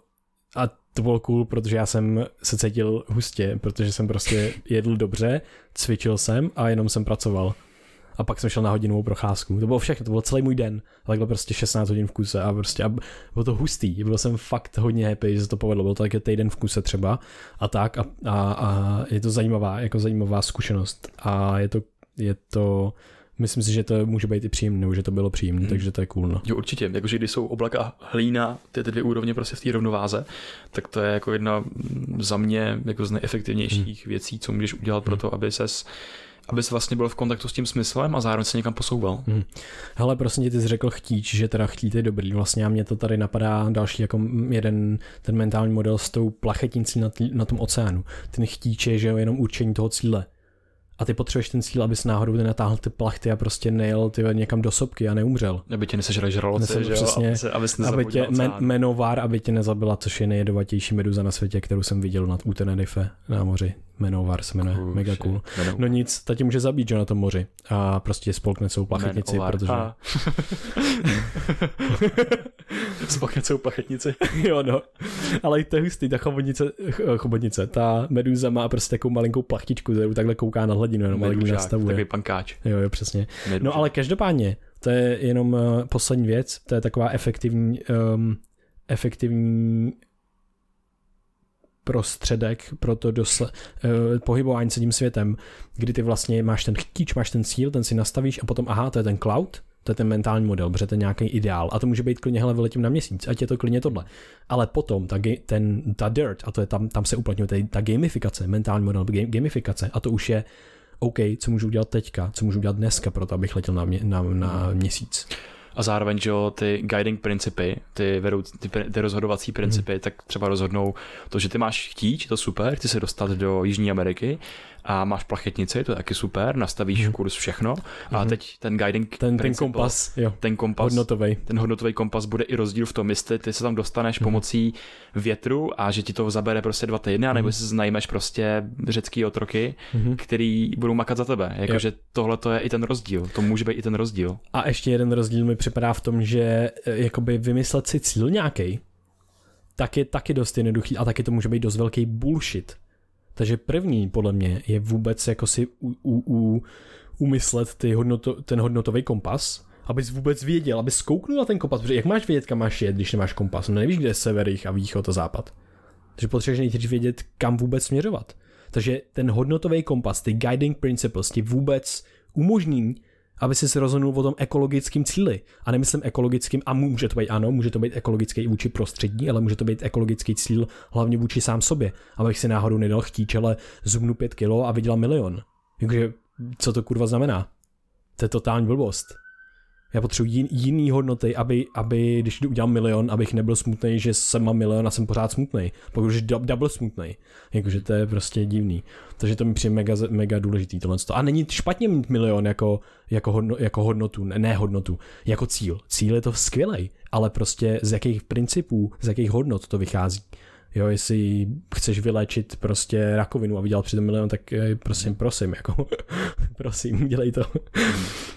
a to bylo cool, protože já jsem se cítil hustě, protože jsem prostě jedl dobře, cvičil jsem a jenom jsem pracoval. A pak jsem šel na hodinovou procházku. To bylo všechno, to byl celý můj den. Takhle prostě 16 hodin v kuse a prostě a bylo to hustý. Byl jsem fakt hodně happy, že se to povedlo. Bylo to taky týden v kuse třeba a tak a je to zajímavá zkušenost a je to myslím si, že to může být i příjemné, že to bylo příjemné, takže to je cool. No. Jo, určitě, jakože když jsou oblaka hlína, ty dvě úrovně prostě v té rovnováze, tak to je jako jedna za mě jako z nejefektivnějších věcí, co můžeš udělat pro to, aby ses vlastně byl v kontaktu s tím smyslem a zároveň se někam posouval. Hele, prosím tě, ty jsi řekl chtít, že teda chtít je dobrý. Vlastně a mě to tady napadá další jako jeden ten mentální model s tou plachetnicí na tom oceánu. Ten chtíč je, že jenom určení toho cíle. A ty potřebuješ ten cíl, abys náhodou nenatáhl ty plachty a prostě nejel ty někam do sopky a neumřel. Aby tě nesežrali žraloci, že přesně, jo? Aby tě menovár, aby tě nezabila, což je nejjedovatější meduza na světě, kterou jsem viděl u Tenerife na moři. Menovar se jmenuje, cool, mega cool. No nic, ta tě může zabít, že na tom moři. A prostě spolkne celou plachetnici, protože... spolkne celou plachetnici? Jo, no. Ale to je hustý, ta chobotnice, ta meduza má prostě takovou malinkou plachtičku, kterou takhle kouká na hladinu, jenom ale ji nastavuje. Takový pankáč. Jo, přesně. Medužák. No ale každopádně, to je jenom poslední věc, to je taková efektivní prostředek pro to pohybování se tím světem, kdy ty vlastně máš ten chtíč, máš ten cíl, ten si nastavíš a potom aha, to je ten cloud, to je ten mentální model, protože to je nějaký ideál a to může být klidně, hele, vyletím na měsíc, ať je to klidně tohle. Ale potom ta dirt, a to je tam se uplatňuje ta gamifikace, mentální model gamifikace a to už je OK, co můžu udělat teďka, co můžu udělat dneska proto, abych letěl na měsíc. A zároveň, že ty guiding principy, ty rozhodovací principy, tak třeba rozhodnou to, že ty máš chtíč, to super, chci se dostat do Jižní Ameriky a máš plachetnici, to je taky super, nastavíš kurz všechno a teď ten guiding principle, ten kompas, hodnotový kompas bude i rozdíl v tom, jestli ty se tam dostaneš pomocí větru a že ti to zabere prostě 2 týdny, anebo si najmeš prostě řecký otroky, který budou makat za tebe. Jakože tohle to je i ten rozdíl, to může být i ten rozdíl. A ještě jeden rozdíl mi připadá v tom, že jakoby vymyslet si cíl nějaký, tak je taky dost jednoduchý a taky to může být dost velký bullshit. Takže první podle mě je vůbec jako si umyslet ten hodnotový kompas, abys vůbec věděl, abys zkouknul na ten kompas, protože jak máš vědět, kam máš jet, když nemáš kompas, no nevíš, kde je sever, jih a východ a západ. Takže potřebuješ nejdřív vědět, kam vůbec směřovat. Takže ten hodnotový kompas, ty guiding principles ti vůbec umožní, aby si rozhodnul o tom ekologickým cíli. A nemyslím ekologickým, a může to být ekologický i vůči prostředí, ale může to být ekologický cíl hlavně vůči sám sobě. Abych si náhodou nedal chtíč, ale zubnu 5 kilo a vydělal 1 milion. Takže co to kurva znamená? To je totální blbost. Já potřebuji jiný hodnoty, aby když udělám 1 milion, abych nebyl smutnej, že jsem mám 1 milion a jsem pořád smutnej. Pokud už double smutnej. Jakože to je prostě divný. Takže to mi přijde mega, mega důležitý tohle. A není špatně mít 1 milion jako hodnotu, ne hodnotu, jako cíl. Cíl je to skvělej, ale prostě z jakých principů, z jakých hodnot to vychází. Jo, jestli chceš vyléčit prostě rakovinu a vydělat přitom 1 milion, tak prosím, jako prosím, dělej to.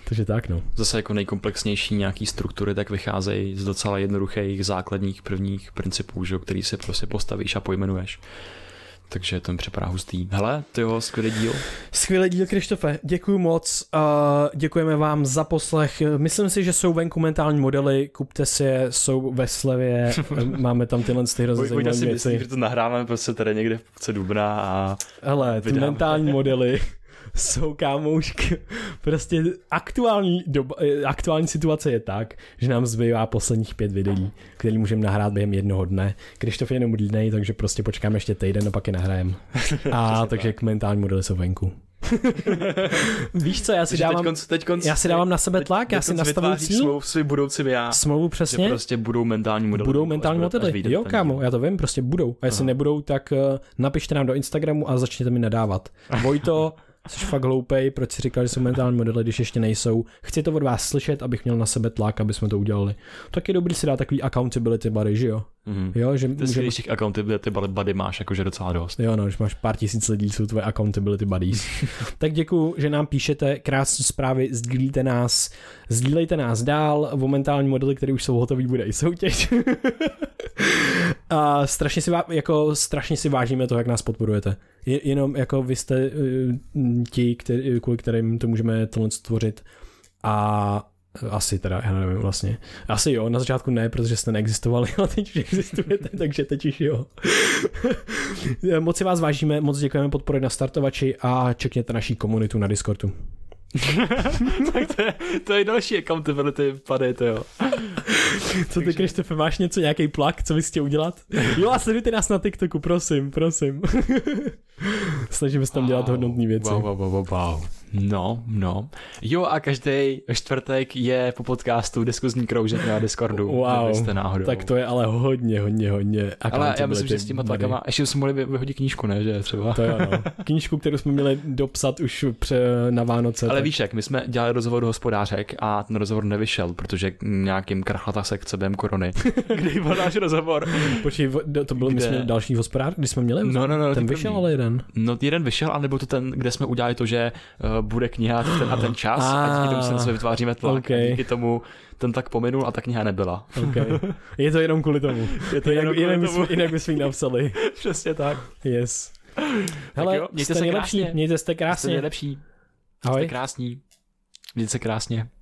Takže tak, no. Zase jako nejkomplexnější nějaký struktury tak vycházejí z docela jednoduchých základních prvních principů, že, který si prostě postavíš a pojmenuješ. Takže to mi připadá hustý. Hele, tyjo, skvělý díl. Skvělý díl, Krištofe, děkuji moc. Děkujeme vám za poslech. Myslím si, že jsou venku mentální modely, kupte si je, jsou ve slevě, máme tam tyhle rozdělené věci. Myslím, že to nahráváme prostě tady někde v půlce dubna a... Hele, ty mentální modely jsou, kámoušky, prostě aktuální situace je tak, že nám zbývá posledních 5 videí, který můžeme nahrát během 1 dne. Krištof je nemudlínej, takže prostě počkáme ještě týden a pak je nahrajem. A takže tak. Mentální modely jsou venku. Víš co, já si dávám na sebe tlak, já si nastavím cíl. Smlouvu svý budoucí já. Smlouvu přesně. Že prostě budou mentální modely. Budou mentální modely. Jo, kámo, já to vím, prostě budou. A jestli nebudou, tak napište nám do Instagramu a začněte mi nadávat. Vojto, jsi fakt hloupej, proč si říkal, že jsou mentální modely, když ještě nejsou. Chci to od vás slyšet, abych měl na sebe tlak, aby jsme to udělali. Tak je dobrý si dát takový accountability buddy, že jo? Jo, že ty si těch accountability buddy máš jakože docela dost. Jo, no, když máš pár tisíc lidí, jsou tvoje accountability buddies. Tak děkuju, že nám píšete krásné zprávy, sdílejte nás dál. O mentální modely, které už jsou hotový, bude i soutěž. A strašně si vážíme toho, jak nás podporujete. Jenom jako vy jste ti, kvůli kterým to můžeme tohle stvořit. A asi teda, já nevím vlastně. Asi jo, na začátku ne, protože jste neexistovali, ale teď už existujete, takže teď už jo. Moc si vás vážíme, moc děkujeme podpory na startovači a čekněte naší komunitu na Discordu. Tak to je další accountability, padejte, jo. Co ty, Krištofe, máš něco, nějaký plak, co bys chtěl udělat? Jo, a sledujte nás na TikToku, prosím. Snažíme se tam dělat hodnotné věci. Wow. No. Jo, a každý čtvrtek je po podcastu diskuzní kroužek na Discordu. Wow, tak to je ale hodně. Ale já myslím, že s těma tvakama ještě jsme mohli vyhodit knížku, ne, že třeba. To je ano. Knížku, kterou jsme měli dopsat už na Vánoce. Ale tak... víš, jak my jsme dělali rozhovor do hospodářek a ten rozhovor nevyšel, protože nějakým krachlata sekce během korony. Kdy byl náš rozhovor? Počkej, to bylo myslím další hospodář, když jsme měli. No, ten vyšel ale jeden. No, jeden vyšel, a nebo to ten, kde jsme udělali to, že bude kniha ten a ten čas a díky tomu se na sebe vytváříme tlak. Okay. Díky tomu ten tak pominul a ta kniha nebyla. Okay. Je to jenom kvůli tomu. Je to jinak bychom ji napsali. Přesně tak. Yes. Hele, jo, mějte se krásně. Mějte se krásně. Ahoj. Mějte se krásně.